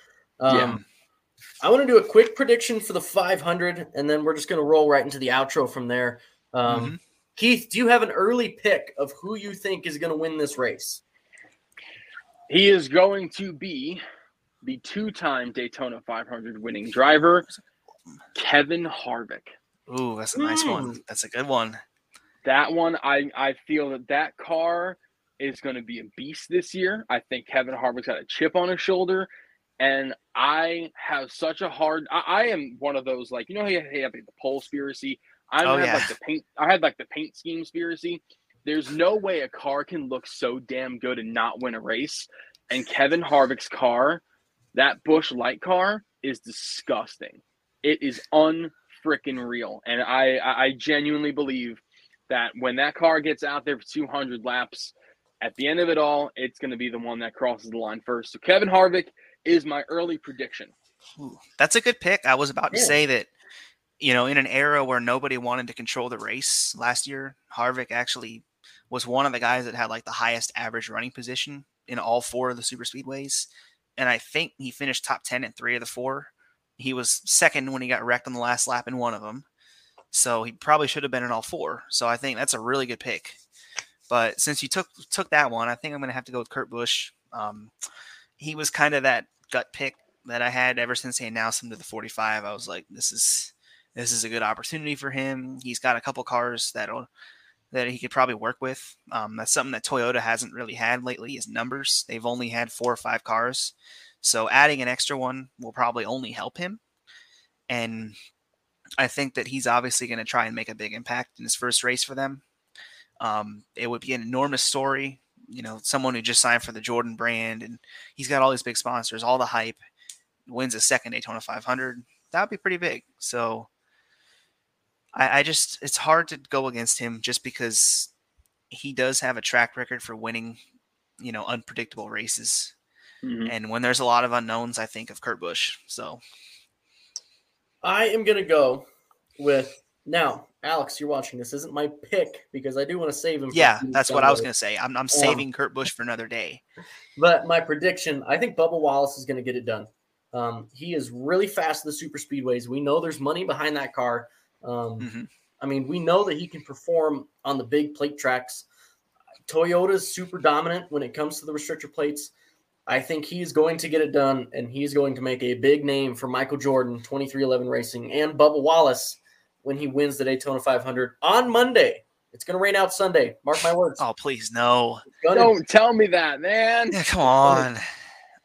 Um, yeah. I want to do a quick prediction for the five hundred, and then we're just going to roll right into the outro from there. Um, mm-hmm. Keith, do you have an early pick of who you think is going to win this race? He is going to be the two-time Daytona five hundred winning driver, Kevin Harvick. Ooh, that's a nice mm. one. That's a good one. That one, I, I feel that that car is going to be a beast this year. I think Kevin Harvick's got a chip on his shoulder. And I have such a hard – I am one of those, like, you know, he had the pole-spiracy. I oh, had, yeah. like, the paint, I had, like, the paint scheme-spiracy. There's no way a car can look so damn good and not win a race. And Kevin Harvick's car, that Busch Light car, is disgusting. It is unfreaking real. And I, I genuinely believe – that when that car gets out there for two hundred laps, at the end of it all, it's going to be the one that crosses the line first. So Kevin Harvick is my early prediction. Ooh, that's a good pick. I was about yeah. to say that, you know, in an era where nobody wanted to control the race last year, Harvick actually was one of the guys that had like the highest average running position in all four of the super speedways. And I think he finished top ten in three of the four. He was second when he got wrecked on the last lap in one of them. So he probably should have been in all four. So I think that's a really good pick. But since you took took that one, I think I'm going to have to go with Kurt Busch. Um, he was kind of that gut pick that I had ever since they announced him to the forty-five. I was like, this is this is a good opportunity for him. He's got a couple cars that'll that he could probably work with. Um, that's something that Toyota hasn't really had lately is numbers. They've only had four or five cars. So adding an extra one will probably only help him. And I think that he's obviously going to try and make a big impact in his first race for them. Um, it would be an enormous story. You know, someone who just signed for the Jordan brand and he's got all these big sponsors, all the hype, wins a second Daytona five hundred. That would be pretty big. So I, I just, it's hard to go against him just because he does have a track record for winning, you know, unpredictable races. Mm-hmm. And when there's a lot of unknowns, I think of Kurt Busch. So I am going to go with – now, Alex, you're watching. This isn't my pick because I do want to save him. Yeah, that's what I was going to say. I'm I'm saving um, Kurt Busch for another day. But my prediction, I think Bubba Wallace is going to get it done. Um, he is really fast in the super speedways. We know there's money behind that car. Um, mm-hmm. I mean, we know that he can perform on the big plate tracks. Toyota's super dominant when it comes to the restrictor plates. I think he's going to get it done, and he's going to make a big name for Michael Jordan, twenty-three eleven Racing, and Bubba Wallace when he wins the Daytona five hundred on Monday. It's going to rain out Sunday. Mark my words. Oh, please, no. Don't tell me that, man. Yeah, come on.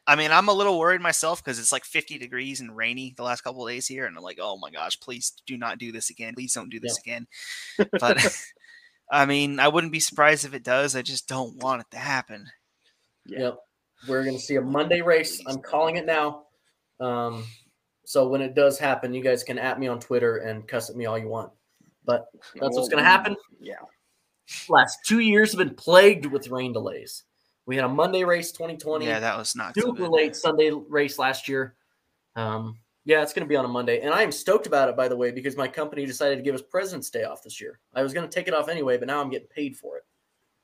I mean, I'm a little worried myself because it's like fifty degrees and rainy the last couple of days here, and I'm like, oh, my gosh, please do not do this again. Please don't do this yeah. again. But, I mean, I wouldn't be surprised if it does. I just don't want it to happen. Yeah. Yep. We're going to see a Monday race. I'm calling it now. Um, so when it does happen, you guys can at me on Twitter and cuss at me all you want. But that's what's going to happen. Yeah. Last two years have been plagued with rain delays. We had a Monday race twenty twenty. Yeah, that was not super so late Sunday race last year. Um, yeah, it's going to be on a Monday. And I am stoked about it, by the way, because my company decided to give us President's Day off this year. I was going to take it off anyway, but now I'm getting paid for it.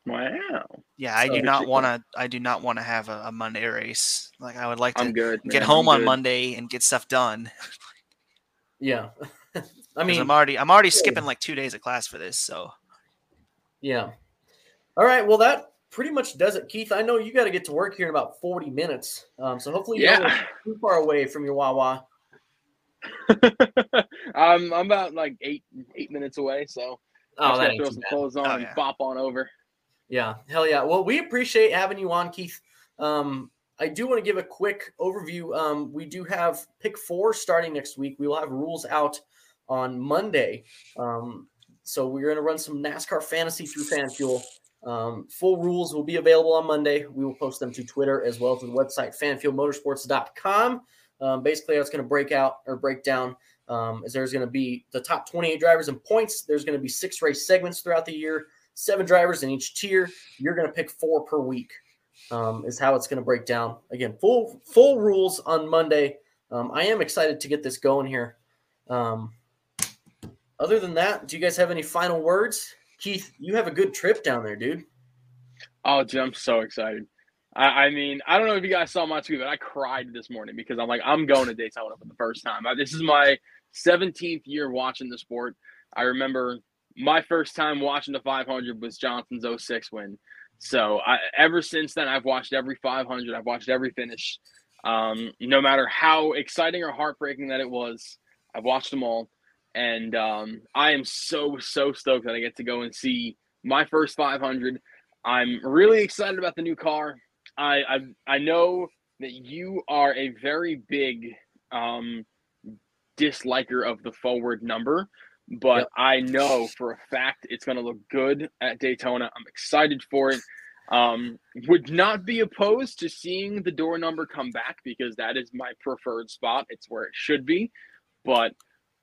Wow. Yeah, I so do not want to. I do not want to have a, a Monday race. Like I would like to good, get man. home I'm on good. Monday and get stuff done. yeah, I mean, I'm already I'm already yeah. skipping like two days of class for this. So yeah, All right. Well, that pretty much does it, Keith. I know you got to get to work here in about forty minutes. Um, so hopefully you yeah. don't get too far away from your Wawa. I'm, I'm about like eight, eight minutes away. So oh, I just got to throw some bad. clothes on oh, and yeah. bop on over. Yeah. Hell yeah. Well, we appreciate having you on, Keith. Um, I do want to give a quick overview. Um, we do have pick four starting next week. We will have rules out on Monday. Um, so we're going to run some NASCAR fantasy through FanFuel. Um, full rules will be available on Monday. We will post them to Twitter as well as to the website, fan fuel motorsports dot com. Um, basically, how it's going to break out or break down um, is there's going to be the top twenty-eight drivers in points. There's going to be six race segments throughout the year, seven drivers in each tier. You're going to pick four per week. Um, is how it's going to break down. Again, full full rules on Monday. Um, I am excited to get this going here. Um, other than that, do you guys have any final words? Keith, you have a good trip down there, dude. Oh, dude, I'm so excited. I, I mean, I don't know if you guys saw my tweet, but I cried this morning because I'm like, I'm going to Daytona for the first time. I, this is my seventeenth year watching the sport. I remember my first time watching the five hundred was Johnson's oh six win. So I, ever since then, I've watched every five hundred. I've watched every finish. Um, no matter how exciting or heartbreaking that it was, I've watched them all. And um, I am so, so stoked that I get to go and see my first five hundred. I'm really excited about the new car. I I, I know that you are a very big um, disliker of the forward number. But yep. I know for a fact it's going to look good at Daytona. I'm excited for it. Um, would not be opposed to seeing the door number come back because that is my preferred spot. It's where it should be. But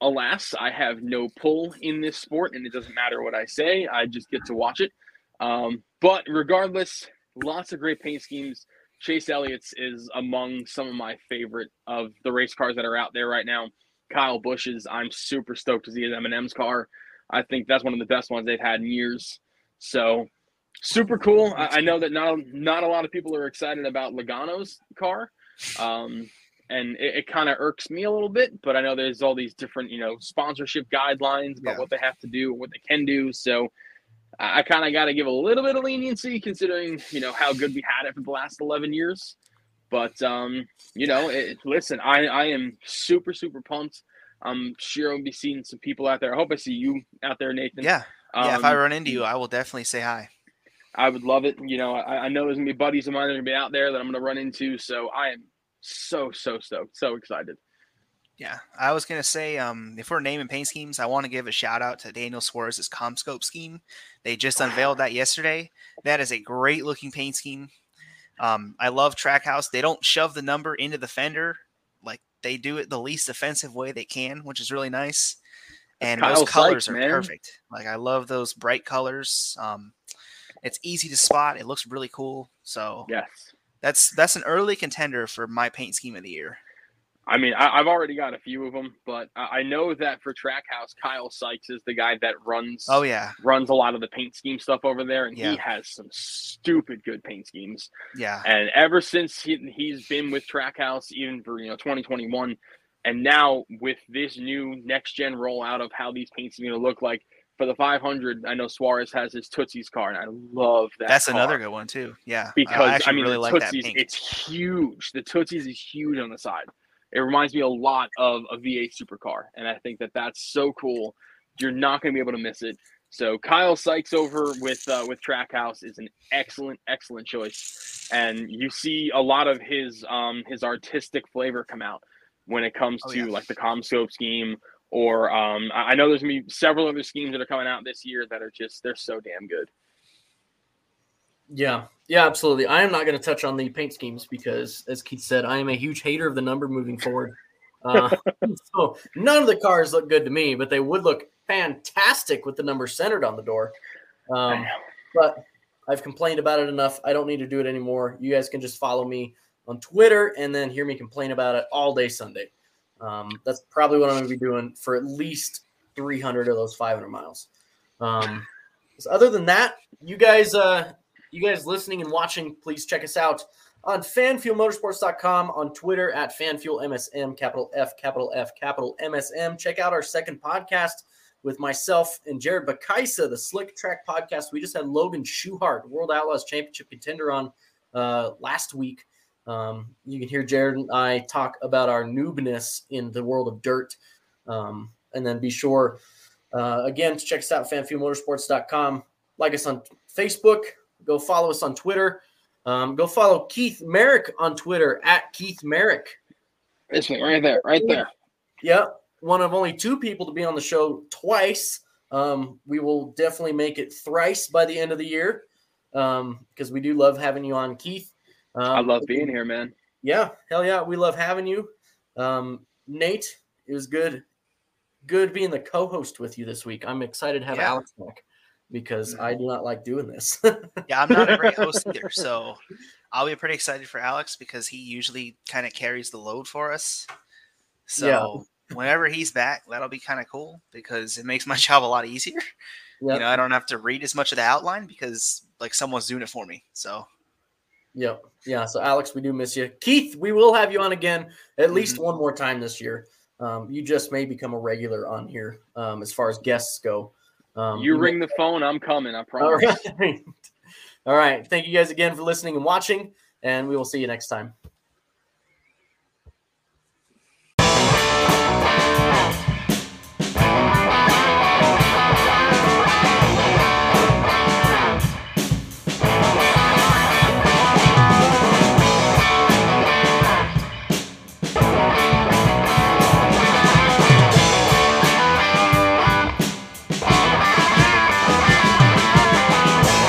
alas, I have no pull in this sport, and it doesn't matter what I say. I just get to watch it. Um, but regardless, lots of great paint schemes. Chase Elliott's is among some of my favorite of the race cars that are out there right now. Kyle Busch's, I'm super stoked to see his M and M's car. I think that's one of the best ones they've had in years. So, super cool. I, I know that not not a lot of people are excited about Logano's car, um, and it, it kind of irks me a little bit. But I know there's all these different, you know, sponsorship guidelines about yeah. what they have to do, what they can do. So, I, I kind of got to give a little bit of leniency considering, you know, how good we had it for the last eleven years. But, um, you know, it, listen, I, I am super, super pumped. I'm sure I'll be seeing some people out there. I hope I see you out there, Nathan. Yeah. Yeah, um, if I run into you, I will definitely say hi. I would love it. You know, I, I know there's going to be buddies of mine that are going to be out there that I'm going to run into. So I am so, so stoked, so excited. Yeah, I was going to say, um, if we're naming paint schemes, I want to give a shout out to Daniel Suarez's ComScope scheme. They just unveiled that yesterday. That is a great looking paint scheme. Um, I love Trackhouse. They don't shove the number into the fender. Like they do it the least offensive way they can, which is really nice. And Kyle those colors Sykes, are man. perfect. Like I love those bright colors. Um, it's easy to spot. It looks really cool. So yes, that's, that's an early contender for my paint scheme of the year. I mean, I, I've already got a few of them, but I, I know that for Trackhouse, Kyle Sykes is the guy that runs, oh yeah, runs a lot of the paint scheme stuff over there, and yeah. he has some stupid good paint schemes. Yeah, and ever since he he's been with Trackhouse, even for you know twenty twenty-one, and now with this new next gen rollout of how these paints are going to look like for the five hundred, I know Suarez has his Tootsie's car, and I love that. That's car. another good one too. Yeah, because I, I mean, really the like Tootsie's, that pink. It's huge. The Tootsie's is huge on the side. It reminds me a lot of a V eight supercar, and I think that that's so cool. You're not going to be able to miss it. So Kyle Sykes over with uh, with Trackhouse is an excellent, excellent choice, and you see a lot of his um, his artistic flavor come out when it comes oh, to yeah. like the ComScope scheme, or um, I know there's going to be several other schemes that are coming out this year that are just they're so damn good. Yeah, yeah, absolutely. I am not going to touch on the paint schemes because, as Keith said, I am a huge hater of the number moving forward. Uh, so none of the cars look good to me, but they would look fantastic with the number centered on the door. Um, but I've complained about it enough. I don't need to do it anymore. You guys can just follow me on Twitter and then hear me complain about it all day Sunday. Um, that's probably what I'm going to be doing for at least three hundred of those five hundred miles. Um, so other than that, you guys uh, – you guys listening and watching, please check us out on fan fuel motorsports dot com, on Twitter at FanFuelMSM, capital F, capital F, capital M S M. Check out our second podcast, with myself and Jared Bacaisa, the Slick Track Podcast. We just had Logan Schuhart, World Outlaws Championship contender, on uh, last week. Um, you can hear Jared and I talk about our noobness in the world of dirt. Um, and then be sure, uh, again, to check us out, fan fuel motorsports dot com. Like us on Facebook. Go follow us on Twitter. Um, go follow Keith Merrick on Twitter, at Keith Merrick. It's me right there, right there. Yep. One of only two people to be on the show twice. Um, we will definitely make it thrice by the end of the year, um, because we do love having you on, Keith. Um, I love being here, man. Yeah, hell yeah, we love having you. Um, Nate, it was good, good being the co-host with you this week. I'm excited to have yeah. Alex back, because I do not like doing this. Yeah, I'm not a great host either, so I'll be pretty excited for Alex, because he usually kind of carries the load for us. So yeah. Whenever he's back, that'll be kind of cool, because it makes my job a lot easier. Yep. You know, I don't have to read as much of the outline, because like someone's doing it for me. So yep. Yeah. So Alex, we do miss you. Keith, we will have you on again at mm-hmm. least one more time this year. Um, you just may become a regular on here, um, as far as guests go. Um, you ring the phone, I'm coming, I promise. All right. All right. Thank you guys again for listening and watching, and we will see you next time.